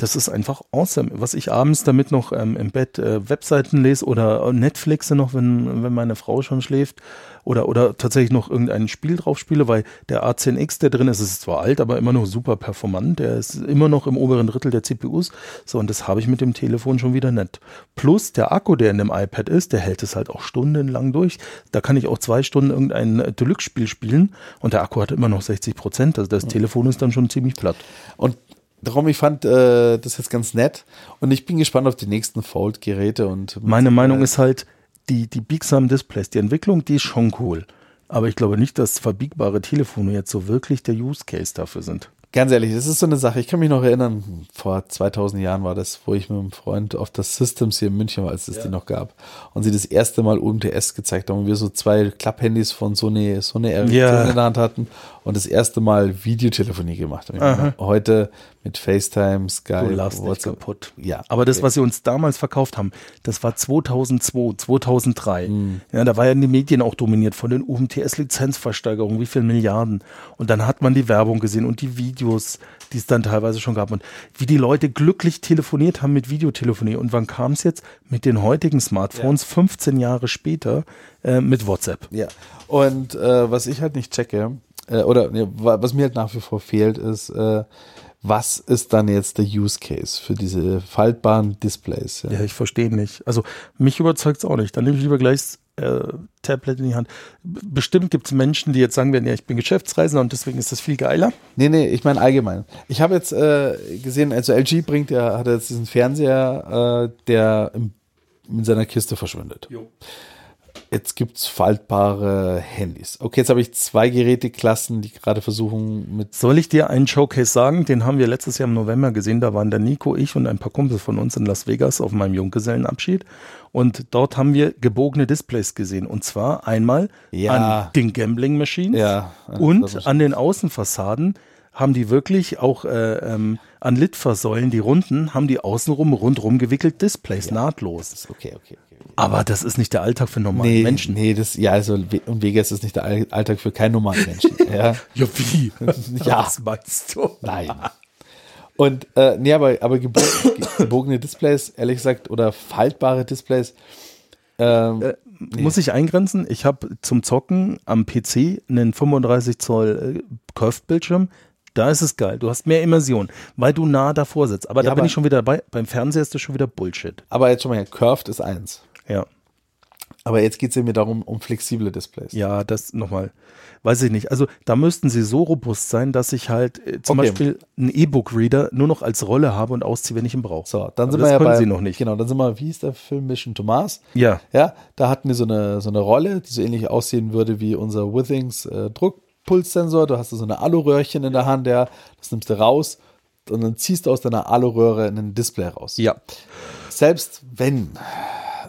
Das ist einfach awesome. Was ich abends damit noch ähm, im Bett äh, Webseiten lese oder Netflixe noch, wenn, wenn meine Frau schon schläft oder, oder tatsächlich noch irgendein Spiel drauf spiele, weil der A zehn X, der drin ist, ist zwar alt, aber immer noch super performant. Der ist immer noch im oberen Drittel der C P Us. So, und das habe ich mit dem Telefon schon wieder nicht. Plus der Akku, der in dem iPad ist, der hält es halt auch stundenlang durch. Da kann ich auch zwei Stunden irgendein Deluxe-Spiel spielen und der Akku hat immer noch sechzig Prozent. Also das mhm. Telefon ist dann schon ziemlich platt. Und darum, ich fand äh, das jetzt ganz nett und ich bin gespannt auf die nächsten Fold-Geräte. Und meine Meinung ist halt, die, die biegsamen Displays, die Entwicklung, die ist schon cool. Aber ich glaube nicht, dass verbiegbare Telefone jetzt so wirklich der Use-Case dafür sind. Ganz ehrlich, das ist so eine Sache. Ich kann mich noch erinnern, vor zweitausend Jahren war das, wo ich mit einem Freund auf das Systems hier in München war, als es ja. die noch gab. Und sie das erste Mal O M T S gezeigt haben und wir so zwei Klapphandys von Sony, Sony R fünfzehn ja. in der Hand hatten. und das erste Mal Videotelefonie gemacht haben. Heute mit FaceTime, Skype, WhatsApp. Kaputt. Ja, aber das, okay. was sie uns damals verkauft haben, das war zweitausendzwei, zweitausenddrei. Hm. Ja, da war ja in den Medien auch dominiert von den U M T S-Lizenzversteigerungen, wie viele Milliarden. Und dann hat man die Werbung gesehen und die Videos, die es dann teilweise schon gab. Und wie die Leute glücklich telefoniert haben mit Videotelefonie. Und wann kam es jetzt? Mit den heutigen Smartphones, ja. fünfzehn Jahre später, äh, mit WhatsApp. Ja, und äh, was ich halt nicht checke, äh, oder ne, was mir halt nach wie vor fehlt, ist, äh, was ist dann jetzt der Use Case für diese faltbaren Displays? Ja, ja ich verstehe nicht. Also mich überzeugt es auch nicht. Dann nehme ich lieber gleich das äh, Tablet in die Hand. Bestimmt gibt es Menschen, die jetzt sagen werden, ja, ich bin Geschäftsreisender und deswegen ist das viel geiler. Nee, nee, ich meine allgemein. Ich habe jetzt äh, gesehen, also L G bringt ja, hat jetzt diesen Fernseher, äh, der im in seiner Kiste verschwindet. Jo. Jetzt gibt es faltbare Handys. Okay, jetzt habe ich zwei Geräteklassen, die gerade versuchen mit... Soll ich dir einen Showcase sagen? Den haben wir letztes Jahr im November gesehen. Da waren der Nico, ich und ein paar Kumpel von uns in Las Vegas auf meinem Junggesellenabschied. Und dort haben wir gebogene Displays gesehen. Und zwar einmal ja. an den Gambling Machines ja, und an den Außenfassaden haben die wirklich auch äh, ähm, an Litfaßsäulen, die runden, haben die außenrum rundrum gewickelt Displays, ja, nahtlos. Das ist okay, okay, okay. Aber das ist nicht der Alltag für normale nee, Menschen. Nee, das, ja, also und Vegas ist nicht der Alltag für keinen normalen Menschen. Ja, ja wie? Ja. Was meinst du? Nein. Und, äh, nee, aber, aber gebogene Displays, ehrlich gesagt, oder faltbare Displays, ähm, äh, nee. Muss ich eingrenzen? Ich habe zum Zocken am P C einen fünfunddreißig Zoll äh, Curved-Bildschirm. Da ist es geil. Du hast mehr Immersion, weil du nah davor sitzt. Aber ja, da aber bin ich schon wieder dabei. Beim Fernseher ist das schon wieder Bullshit. Aber jetzt schon mal her. Curved ist eins. Ja. Aber jetzt geht es ja mir darum, um flexible Displays. Ja, das nochmal. Weiß ich nicht. Also da müssten sie so robust sein, dass ich halt äh, zum okay. Beispiel einen E-Book-Reader nur noch als Rolle habe und ausziehe, wenn ich ihn brauche. So, dann aber sind das wir ja können bei, sie noch nicht. Genau, dann sind wir, wie hieß der Film Mission to Mars? Ja. Ja, da hatten wir so eine, so eine Rolle, die so ähnlich aussehen würde wie unser Withings äh, Druckpulssensor. Du hast so eine Alu-Röhrchen in der Hand, ja, das nimmst du raus und dann ziehst du aus deiner Alu-Röhre ein Display raus. Ja. Selbst wenn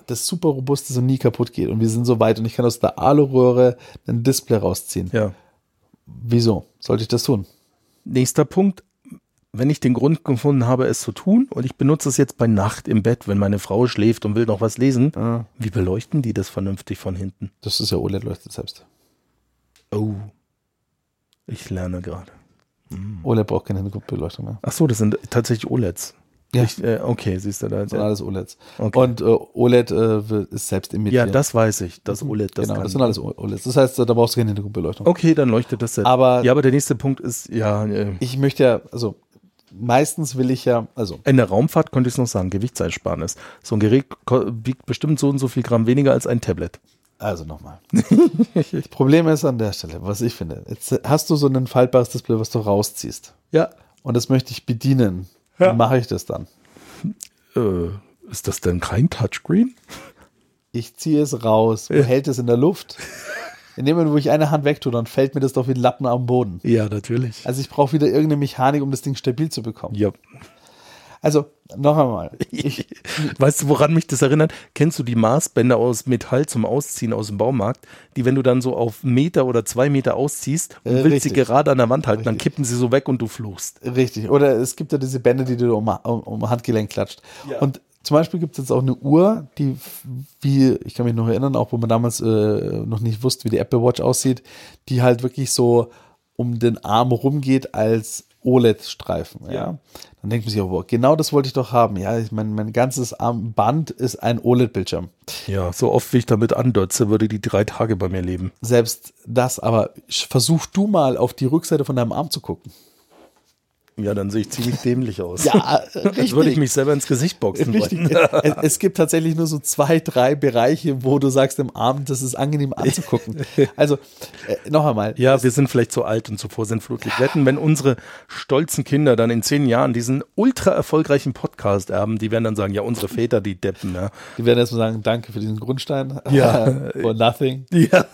das super robust ist und nie kaputt geht. Und wir sind so weit und ich kann aus der Alu-Röhre ein Display rausziehen. Ja. Wieso sollte ich das tun? Nächster Punkt. Wenn ich den Grund gefunden habe, es zu tun und ich benutze es jetzt bei Nacht im Bett, wenn meine Frau schläft und will noch was lesen, ah. wie beleuchten die das vernünftig von hinten? Das ist ja O L E D leuchtet selbst. Oh. Ich lerne gerade. Hm. O L E D braucht keine Hintergrundbeleuchtung mehr. Ach so, das sind tatsächlich O L E Ds. Ja. Ich, äh, okay, siehst du da. Das sind alles O L E Ds. Okay. Und äh, O L E D äh, ist selbst imitiert. Ja, das weiß ich. Das O L E D, das genau, das sind alles O L E Ds. Das heißt, da brauchst du keine Hintergrundbeleuchtung. Okay, dann leuchtet das selbst. Aber ja, aber der nächste Punkt ist, ja. Äh, ich möchte ja, also meistens will ich ja, also. In der Raumfahrt könnte ich es noch sagen, Gewichtseinsparnis. So ein Gerät wiegt bestimmt so und so viel Gramm weniger als ein Tablet. Also nochmal. Das Problem ist an der Stelle, was ich finde. Jetzt hast du so ein faltbares Display, was du rausziehst. Ja. Und das möchte ich bedienen. Ja. Wie mache ich das dann? Äh, ist das denn kein Touchscreen? Ich ziehe es raus, ja. hält es in der Luft. In dem Moment, wo ich eine Hand wegtue, dann fällt mir das doch wie ein Lappen am Boden. Ja, natürlich. Also ich brauche wieder irgendeine Mechanik, um das Ding stabil zu bekommen. Ja. Also, noch einmal. Ich, weißt du, woran mich das erinnert? Kennst du die Maßbänder aus Metall zum Ausziehen aus dem Baumarkt, die, wenn du dann so auf einen Meter oder zwei Meter ausziehst und äh, willst richtig. sie gerade an der Wand halten, richtig. dann kippen sie so weg und du fluchst. Richtig. Oder es gibt ja diese Bänder, die du um, um, um Handgelenk klatscht. Ja. Und zum Beispiel gibt es jetzt auch eine Uhr, die, wie, ich kann mich noch erinnern, auch wo man damals äh, noch nicht wusste, wie die Apple Watch aussieht, die halt wirklich so um den Arm rumgeht als O L E D-Streifen, ja. ja. Dann denkt man sich, oh, genau das wollte ich doch haben. Ja, ich mein, mein ganzes Armband ist ein O L E D-Bildschirm. Ja, so oft wie ich damit andotze, würde die drei Tage bei mir leben. Selbst das, aber versuch du mal auf die Rückseite von deinem Arm zu gucken. Ja, dann sehe ich ziemlich dämlich aus. Ja, richtig. Würde ich mich selber ins Gesicht boxen wollen. Es, es gibt tatsächlich nur so zwei, drei Bereiche, wo du sagst im Abend, das ist angenehm anzugucken. Also, äh, noch einmal. Ja, es wir sind vielleicht zu alt und zu vorsintflutlich. Wetten, wenn unsere stolzen Kinder dann in zehn Jahren diesen ultra erfolgreichen Podcast erben, die werden dann sagen, ja, unsere Väter, die Deppen. Ne? Die werden erstmal sagen, danke für diesen Grundstein. Ja. For nothing. Ja.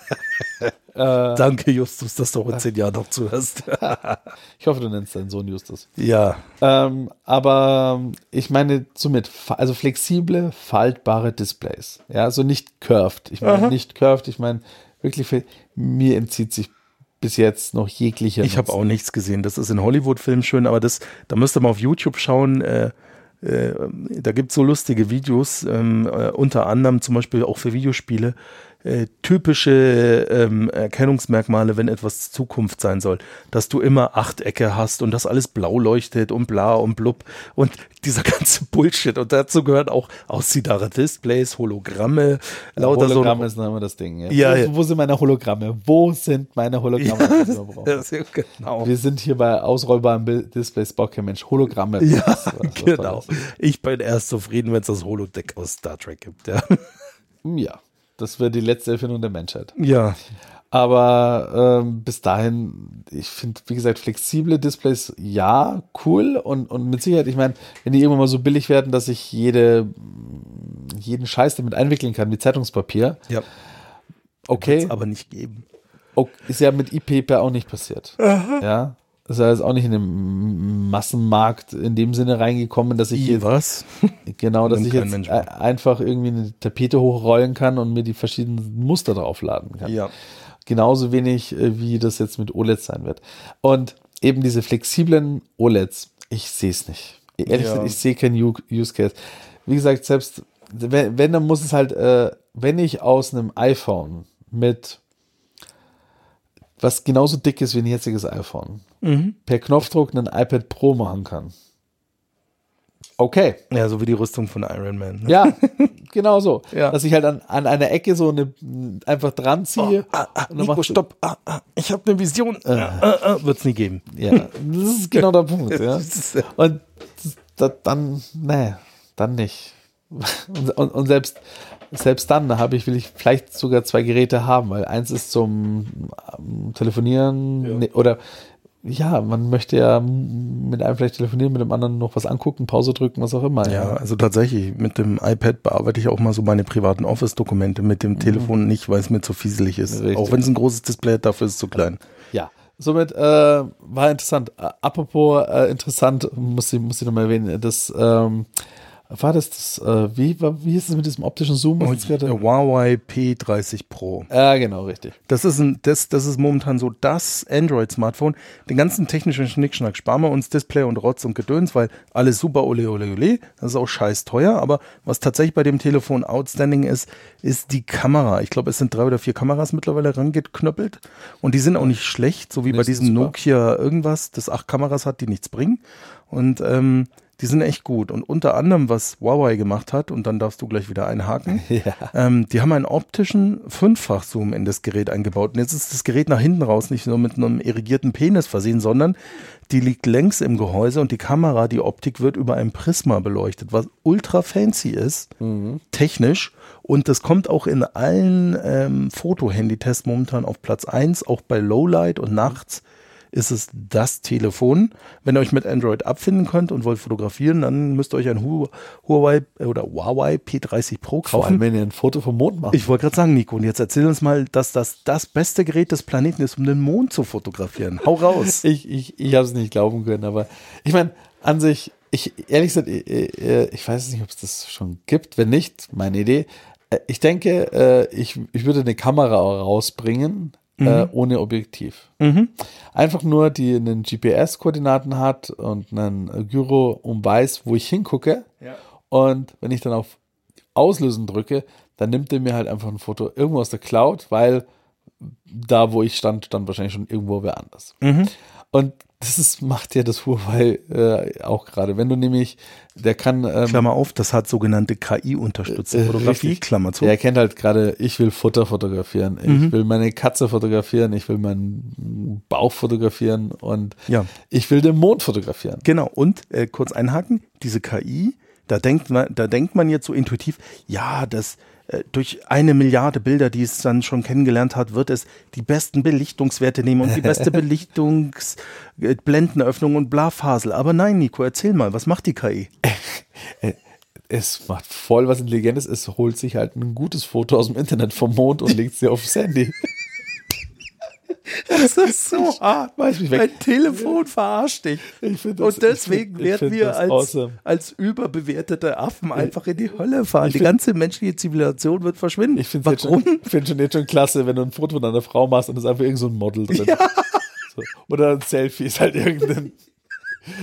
Äh, Danke, Justus, dass du auch in zehn Jahren noch zuhörst. Ich hoffe, du nennst deinen Sohn Justus. Ja. Ähm, aber ich meine somit, also flexible, faltbare Displays. Ja, so also nicht curved. Ich meine Aha. nicht curved, ich meine wirklich, mir entzieht sich bis jetzt noch jegliche. Ich habe auch nichts gesehen. Das ist in Hollywood-Filmen schön, aber das, da müsst ihr mal auf YouTube schauen. Äh, äh, da gibt es so lustige Videos, äh, unter anderem zum Beispiel auch für Videospiele. Äh, typische ähm, Erkennungsmerkmale, wenn etwas Zukunft sein soll, dass du immer Achtecke hast und das alles blau leuchtet und bla und blub und dieser ganze Bullshit, und dazu gehören auch aussiehdare Displays, Hologramme, lauter so. Hologramme ist nochmal das Ding. Ja. Ja, wo, wo sind meine Hologramme? Wo sind meine Hologramme? Ja, genau. Wir sind hier bei ausrollbaren Displays, Bock, Mensch, Hologramme. Ja, was, was genau. Ich bin erst zufrieden, wenn es das Holodeck aus Star Trek gibt. Ja. Ja. Das wäre die letzte Erfindung der Menschheit. Ja. Aber ähm, bis dahin, ich finde, wie gesagt, flexible Displays, ja, cool. Und, und mit Sicherheit, ich meine, wenn die irgendwann mal so billig werden, dass ich jede, jeden Scheiß damit einwickeln kann, wie Zeitungspapier. Ja. Okay. Kann's aber nicht geben. Okay, ist ja mit E-Paper auch nicht passiert. Aha. Ja. Das heißt, auch nicht in den Massenmarkt in dem Sinne reingekommen, dass ich jetzt, was? Genau, dass ich jetzt einfach irgendwie eine Tapete hochrollen kann und mir die verschiedenen Muster draufladen kann. Ja. Genauso wenig, wie das jetzt mit O L E Ds sein wird. Und eben diese flexiblen O L E Ds, ich sehe es nicht. Ehrlich gesagt, ja. Ich sehe keinen Use Case. Wie gesagt, selbst wenn, wenn dann muss es halt, äh, wenn ich aus einem iPhone mit was genauso dick ist wie ein jetziges iPhone, mhm, per Knopfdruck einen iPad Pro machen kann. Okay. Ja, so wie die Rüstung von Iron Man. Ne? Ja, genau so. Ja. Dass ich halt an, an einer Ecke so eine, einfach dran ziehe. Oh, ah, ah, und dann Nico, stopp. Ah, ah, ich habe eine Vision. Äh, ah, ah, wird es nie geben. Ja, das ist genau der Punkt. Ja. Und das, dann, nee, dann nicht. Und, und, und selbst Selbst dann habe ich, will ich vielleicht sogar zwei Geräte haben, weil eins ist zum ähm, Telefonieren, ja. Ne, oder ja, man möchte ja mit einem vielleicht telefonieren, mit dem anderen noch was angucken, Pause drücken, was auch immer. Ja, ja. Also tatsächlich, mit dem iPad bearbeite ich auch mal so meine privaten Office-Dokumente, mit dem mhm. Telefon nicht, weil es mir zu fieselig ist. Richtig. Auch wenn es ein großes Display hat, dafür ist es zu klein. Ja. Somit äh, war interessant. Apropos äh, interessant, muss ich, muss ich nochmal erwähnen, das ähm, War das, das äh, wie, wie hieß es mit diesem optischen Zoom? Was oh, der Huawei P dreißig Pro. Ja, genau, richtig. Das ist, ein, das, das ist momentan so das Android-Smartphone. Den ganzen technischen Schnickschnack sparen wir uns, Display und Rotz und Gedöns, weil alles super, ole, ole, ole. Das ist auch scheiß teuer. Aber was tatsächlich bei dem Telefon outstanding ist, ist die Kamera. Ich glaube, es sind drei oder vier Kameras mittlerweile rangeknöppelt. Und die sind auch nicht schlecht, so wie Nächstes bei diesem super. Nokia irgendwas, das acht Kameras hat, die nichts bringen. Und, ähm, die sind echt gut. Und unter anderem, was Huawei gemacht hat, und dann darfst du gleich wieder einhaken, ja. ähm, die haben einen optischen Fünffach-Zoom in das Gerät eingebaut. Und jetzt ist das Gerät nach hinten raus nicht nur mit einem irrigierten Penis versehen, sondern die liegt längs im Gehäuse und die Kamera, die Optik wird über ein Prisma beleuchtet, was ultra fancy ist, mhm. technisch. Und das kommt auch in allen ähm, Foto-Handy-Tests momentan auf Platz eins, auch bei Lowlight und nachts. Ist es das Telefon. Wenn ihr euch mit Android abfinden könnt und wollt fotografieren, dann müsst ihr euch ein Huawei oder Huawei P dreißig Pro kaufen. Vor allem, wenn ihr ein Foto vom Mond macht. Ich wollte gerade sagen, Nico, und jetzt erzähl uns mal, dass das das beste Gerät des Planeten ist, um den Mond zu fotografieren. Hau raus! ich ich, ich habe es nicht glauben können, aber ich meine, an sich, ich ehrlich gesagt, ich, ich weiß nicht, ob es das schon gibt. Wenn nicht, meine Idee. Ich denke, ich, ich würde eine Kamera rausbringen, Mhm. Äh, ohne Objektiv. Mhm. Einfach nur, die einen G P S-Koordinaten hat und einen Gyro und weiß, wo ich hingucke. Ja. Und wenn ich dann auf Auslösen drücke, dann nimmt er mir halt einfach ein Foto irgendwo aus der Cloud, weil da, wo ich stand, stand wahrscheinlich schon irgendwo wer anders. Mhm. Und das ist, macht ja das Huawei äh, auch gerade. Wenn du nämlich, der kann... Ähm, Klammer auf, das hat sogenannte K I-unterstützte äh, Fotografie, richtig. Klammer zu. Der kennt halt gerade, ich will Futter fotografieren, mhm. ich will meine Katze fotografieren, ich will meinen Bauch fotografieren und ja. ich will den Mond fotografieren. Genau, und äh, kurz einhaken, diese K I, da denkt man, da denkt man jetzt so intuitiv, ja, das... durch eine Milliarde Bilder, die es dann schon kennengelernt hat, wird es die besten Belichtungswerte nehmen und die beste Belichtungsblendenöffnung und Blafasel. Aber nein, Nico, erzähl mal, was macht die K I? Es macht voll was Intelligentes. Es holt sich halt ein gutes Foto aus dem Internet vom Mond und legt es dir aufs Handy. Das ist so hart. Mein Telefon verarscht dich. Ich das, und deswegen ich find, ich werden wir als, awesome. als überbewertete Affen einfach in die Hölle fahren. Ich die find, ganze menschliche Zivilisation wird verschwinden. Ich finde es find schon jetzt schon klasse, wenn du ein Foto von einer Frau machst und es ist einfach irgend so ein Model drin. Ja. So. Oder ein Selfie ist halt irgendein...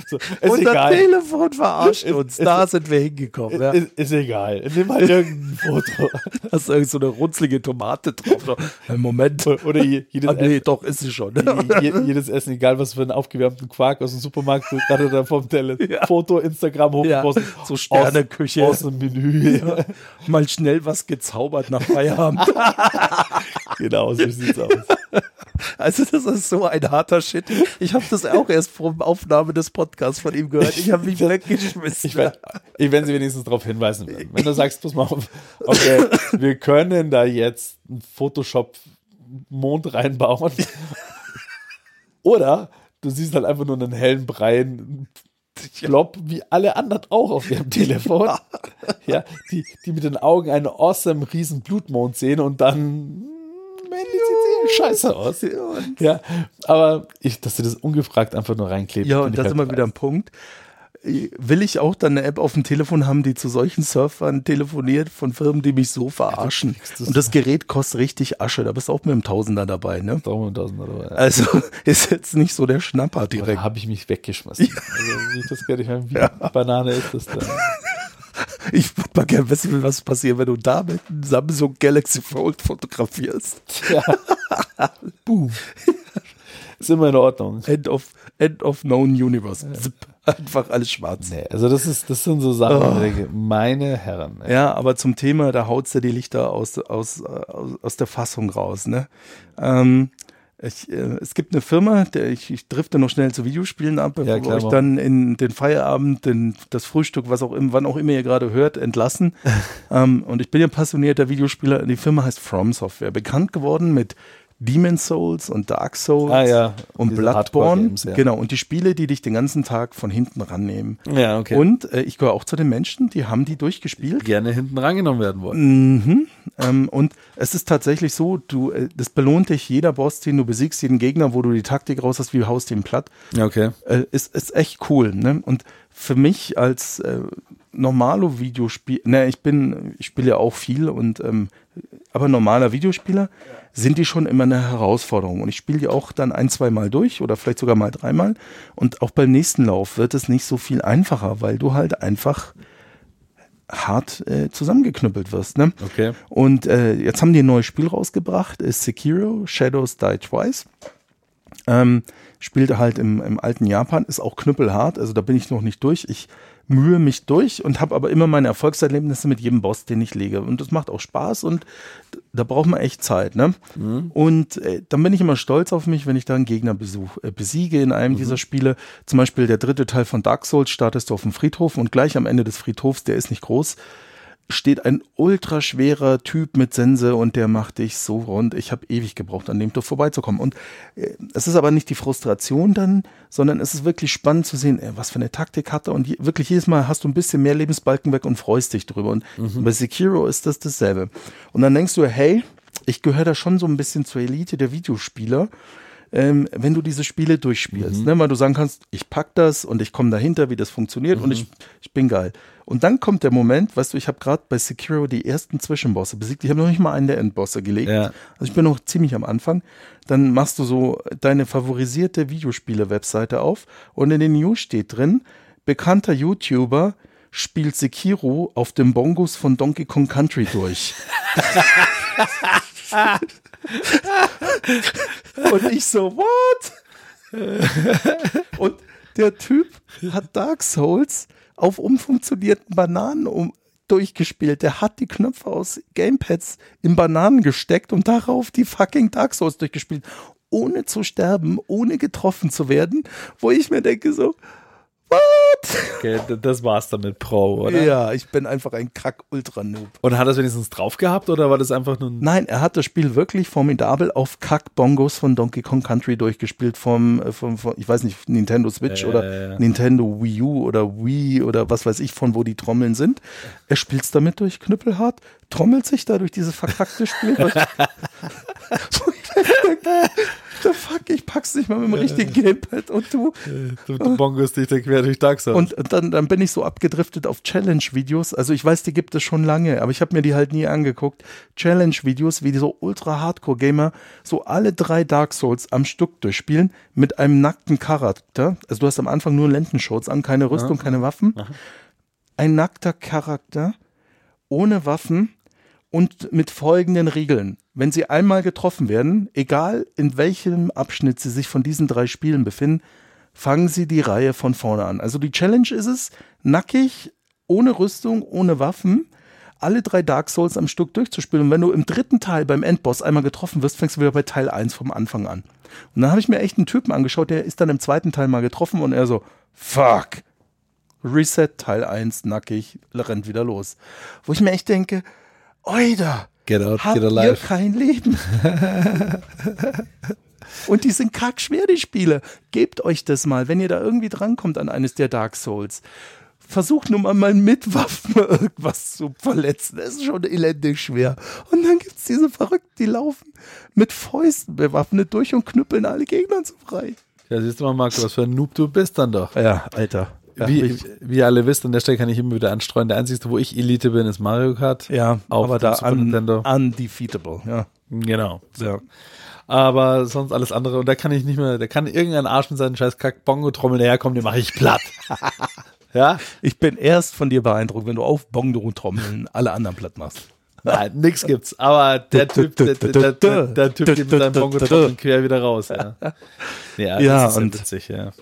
So, unser egal. Telefon verarscht uns, ist, da ist, sind wir hingekommen. Ja. Ist, ist egal, nimm mal irgendein Foto. Da ist irgend so eine runzlige Tomate drauf. Moment. Oder je, jedes ah, nee, Essen, doch, ist sie schon. Je, je, jedes Essen, egal was für einen aufgewärmten Quark aus dem Supermarkt, gerade da vom Tele. Ja. Foto, Instagram, hochgepostet. Ja. So Sterneküche. Aus, aus dem Menü. Ja. Ja. Mal schnell was gezaubert nach Feierabend. Genau, so sieht's aus. Also das ist so ein harter Shit. Ich habe das auch erst vor Aufnahme des Podcasts von ihm gehört. Ich habe mich weggeschmissen. Ich, werd, ich werde sie wenigstens darauf hinweisen werden. Wenn du sagst, pass mal auf, okay, wir können da jetzt einen Photoshop-Mond reinbauen. Oder du siehst halt einfach nur einen hellen Breien Blob, wie alle anderen auch auf ihrem Telefon. Ja. Ja, die, die mit den Augen einen awesome riesen Blutmond sehen und dann... Scheiße aus. Ja, aber ich, dass du das ungefragt einfach nur reinklebst. Ja, und das ist immer wieder ein Punkt. Will ich auch dann eine App auf dem Telefon haben, die zu solchen Surfern telefoniert, von Firmen, die mich so verarschen. Und das Gerät kostet richtig Asche. Da bist du auch mit einem Tausender dabei, ne? Auch mit einem Tausender dabei. Ja. Also ist jetzt nicht so der Schnapper direkt. Da habe ich mich weggeschmissen. Ja. Also, wie ich das gerne, ich meine, wie ja. Banane ist das dann? Ich würde mal gerne wissen, was passiert, wenn du da mit einem Samsung Galaxy Fold fotografierst. Ja. Boom. Ist immer in Ordnung. End of, end of known universe. Ja. Einfach alles schwarz. Nee, also das ist, das sind so Sachen, oh. denke, meine Herren. Ey. Ja, aber zum Thema, da haut's ja die Lichter aus, aus, aus, aus der Fassung raus. Ne? Ähm, ich, äh, es gibt eine Firma, der ich, ich drifte noch schnell zu Videospielen ab, ja, wo ich dann in den Feierabend, den, das Frühstück, was auch immer, wann auch immer ihr gerade hört, entlassen. ähm, und ich bin ja passionierter Videospieler. Die Firma heißt From Software. Bekannt geworden mit Demon's Souls und Dark Souls ah, ja. und Bloodborne. Games, ja. Genau, und die Spiele, die dich den ganzen Tag von hinten rannehmen. Ja, okay. Und äh, ich gehöre auch zu den Menschen, die haben die durchgespielt. Die gerne hinten rangenommen werden wollen. Mhm. Ähm, und es ist tatsächlich so, du, äh, das belohnt dich, jeder Boss, den du besiegst, jeden Gegner, wo du die Taktik raus hast, wie haust den platt. Okay. Äh, ist, ist echt cool, ne? Und für mich als äh, normaler Videospieler, ne, ich bin, ich spiele ja auch viel und ähm, aber normaler Videospieler sind die schon immer eine Herausforderung. Und ich spiele die auch dann ein, zweimal durch oder vielleicht sogar mal dreimal. Und auch beim nächsten Lauf wird es nicht so viel einfacher, weil du halt einfach hart äh, zusammengeknüppelt wirst. Ne? Okay. Und äh, jetzt haben die ein neues Spiel rausgebracht, ist Sekiro, Shadows Die Twice. Ähm, spielt halt im, im alten Japan, ist auch knüppelhart, also da bin ich noch nicht durch. Ich mühe mich durch und habe aber immer meine Erfolgserlebnisse mit jedem Boss, den ich lege. Und das macht auch Spaß und da braucht man echt Zeit. Ne? Mhm. Und äh, dann bin ich immer stolz auf mich, wenn ich da einen Gegner besuch, äh, besiege in einem mhm. dieser Spiele. Zum Beispiel der dritte Teil von Dark Souls, startest du auf dem Friedhof und gleich am Ende des Friedhofs, der ist nicht groß, steht ein ultraschwerer Typ mit Sense und der macht dich so rund. Ich habe ewig gebraucht, an dem Dorf vorbeizukommen. Und äh, es ist aber nicht die Frustration dann, sondern es ist wirklich spannend zu sehen, äh, was für eine Taktik hat er. Und je, wirklich jedes Mal hast du ein bisschen mehr Lebensbalken weg und freust dich drüber. Und mhm. bei Sekiro ist das dasselbe. Und dann denkst du, hey, ich gehöre da schon so ein bisschen zur Elite der Videospieler, ähm, wenn du diese Spiele durchspielst. Mhm. Ne? Weil du sagen kannst, ich pack das und ich komme dahinter, wie das funktioniert mhm. und ich, ich bin geil. Und dann kommt der Moment, weißt du, ich habe gerade bei Sekiro die ersten Zwischenbosse besiegt. Ich habe noch nicht mal einen der Endbosse gelegt. Ja. Also ich bin noch ziemlich am Anfang. Dann machst du so deine favorisierte Videospiele-Webseite auf und in den News steht drin, bekannter YouTuber spielt Sekiro auf dem Bongos von Donkey Kong Country durch. Und ich so, what? Und der Typ hat Dark Souls auf umfunktionierten Bananen um, durchgespielt. Der hat die Knöpfe aus Gamepads in Bananen gesteckt und darauf die fucking Dark Souls durchgespielt. Ohne zu sterben, ohne getroffen zu werden, wo ich mir denke so, what? Okay, das war's dann mit Pro, oder? Ja, ich bin einfach ein Kack-Ultra-Noob. Und hat er es wenigstens drauf gehabt, oder war das einfach nur ein... Nein, er hat das Spiel wirklich formidabel auf Kack-Bongos von Donkey Kong Country durchgespielt vom, vom, vom ich weiß nicht, Nintendo Switch äh, oder äh, Nintendo Wii U oder Wii oder was weiß ich, von wo die Trommeln sind. Er spielt's damit durch, knüppelhart, trommelt sich da durch dieses verkackte Spiel. the fuck, ich pack's nicht mal mit dem richtigen Gamepad und du. Du, du bongerst dich quer durch Dark Souls. Und, und dann, dann bin ich so abgedriftet auf Challenge-Videos. Also ich weiß, die gibt es schon lange, aber ich habe mir die halt nie angeguckt. Challenge-Videos, wie so Ultra-Hardcore-Gamer so alle drei Dark Souls am Stück durchspielen mit einem nackten Charakter. Also du hast am Anfang nur Lendenshorts an, keine Rüstung, aha, keine Waffen. Aha. Ein nackter Charakter ohne Waffen und mit folgenden Regeln. Wenn sie einmal getroffen werden, egal in welchem Abschnitt sie sich von diesen drei Spielen befinden, fangen sie die Reihe von vorne an. Also die Challenge ist es, nackig, ohne Rüstung, ohne Waffen, alle drei Dark Souls am Stück durchzuspielen. Und wenn du im dritten Teil beim Endboss einmal getroffen wirst, fängst du wieder bei Teil eins vom Anfang an. Und dann habe ich mir echt einen Typen angeschaut, der ist dann im zweiten Teil mal getroffen und er so, fuck, Reset, Teil eins, nackig, rennt wieder los. Wo ich mir echt denke, Oida, get out, habt get alive. Ihr kein Leben. Und die sind kackschwer, die Spiele. Gebt euch das mal, wenn ihr da irgendwie drankommt an eines der Dark Souls. Versucht nun mal, mal mit Waffen irgendwas zu verletzen. Das ist schon elendig schwer. Und dann gibt es diese Verrückten, die laufen mit Fäusten bewaffnet durch und knüppeln alle Gegner zu frei. Ja, siehst du mal, Marco, was für ein Noob du bist dann doch. Ja, Alter. Ja, wie, wie ihr alle wisst, an der Stelle kann ich immer wieder anstreuen. Der einzige, wo ich Elite bin, ist Mario Kart. Ja, auf aber da un, undefeatable. Ja. Genau. Ja. Aber sonst alles andere. Und da kann ich nicht mehr, da kann irgendein Arsch mit seinen scheiß Kack-Bongo-Trommeln herkommen, den mache ich platt. Ja? Ich bin erst von dir beeindruckt, wenn du auf Bongo-Trommeln alle anderen platt machst. Nein, nix gibt's. Aber der Typ, der, der, der, der Typ geht mit seinen Bongo-Trommeln quer wieder raus. Ja, ja, das ja, ist und witzig, ja.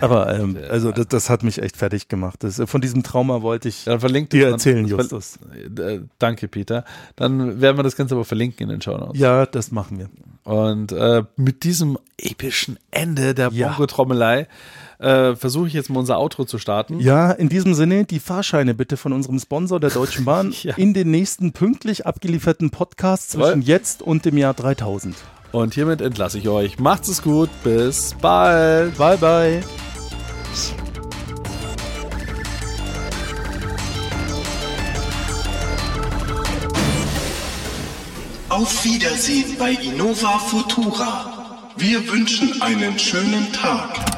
Aber ähm, also das, das hat mich echt fertig gemacht. Das, von diesem Trauma wollte ich dann verlinkt dir erzählen, dann, Justus. Äh, danke, Peter. Dann werden wir das Ganze aber verlinken in den Shownotes. Ja, das machen wir. Und äh, mit diesem epischen Ende der ja. Bongo-Trommelei äh, versuche ich jetzt mal unser Outro zu starten. Ja, in diesem Sinne, die Fahrscheine bitte von unserem Sponsor der Deutschen Bahn ja. in den nächsten pünktlich abgelieferten Podcast zwischen Woll. jetzt und dem Jahr dreitausend. Und hiermit entlasse ich euch. Macht's es gut. Bis bald. Bye, bye. Auf Wiedersehen bei Innova Futura. Wir wünschen einen schönen Tag.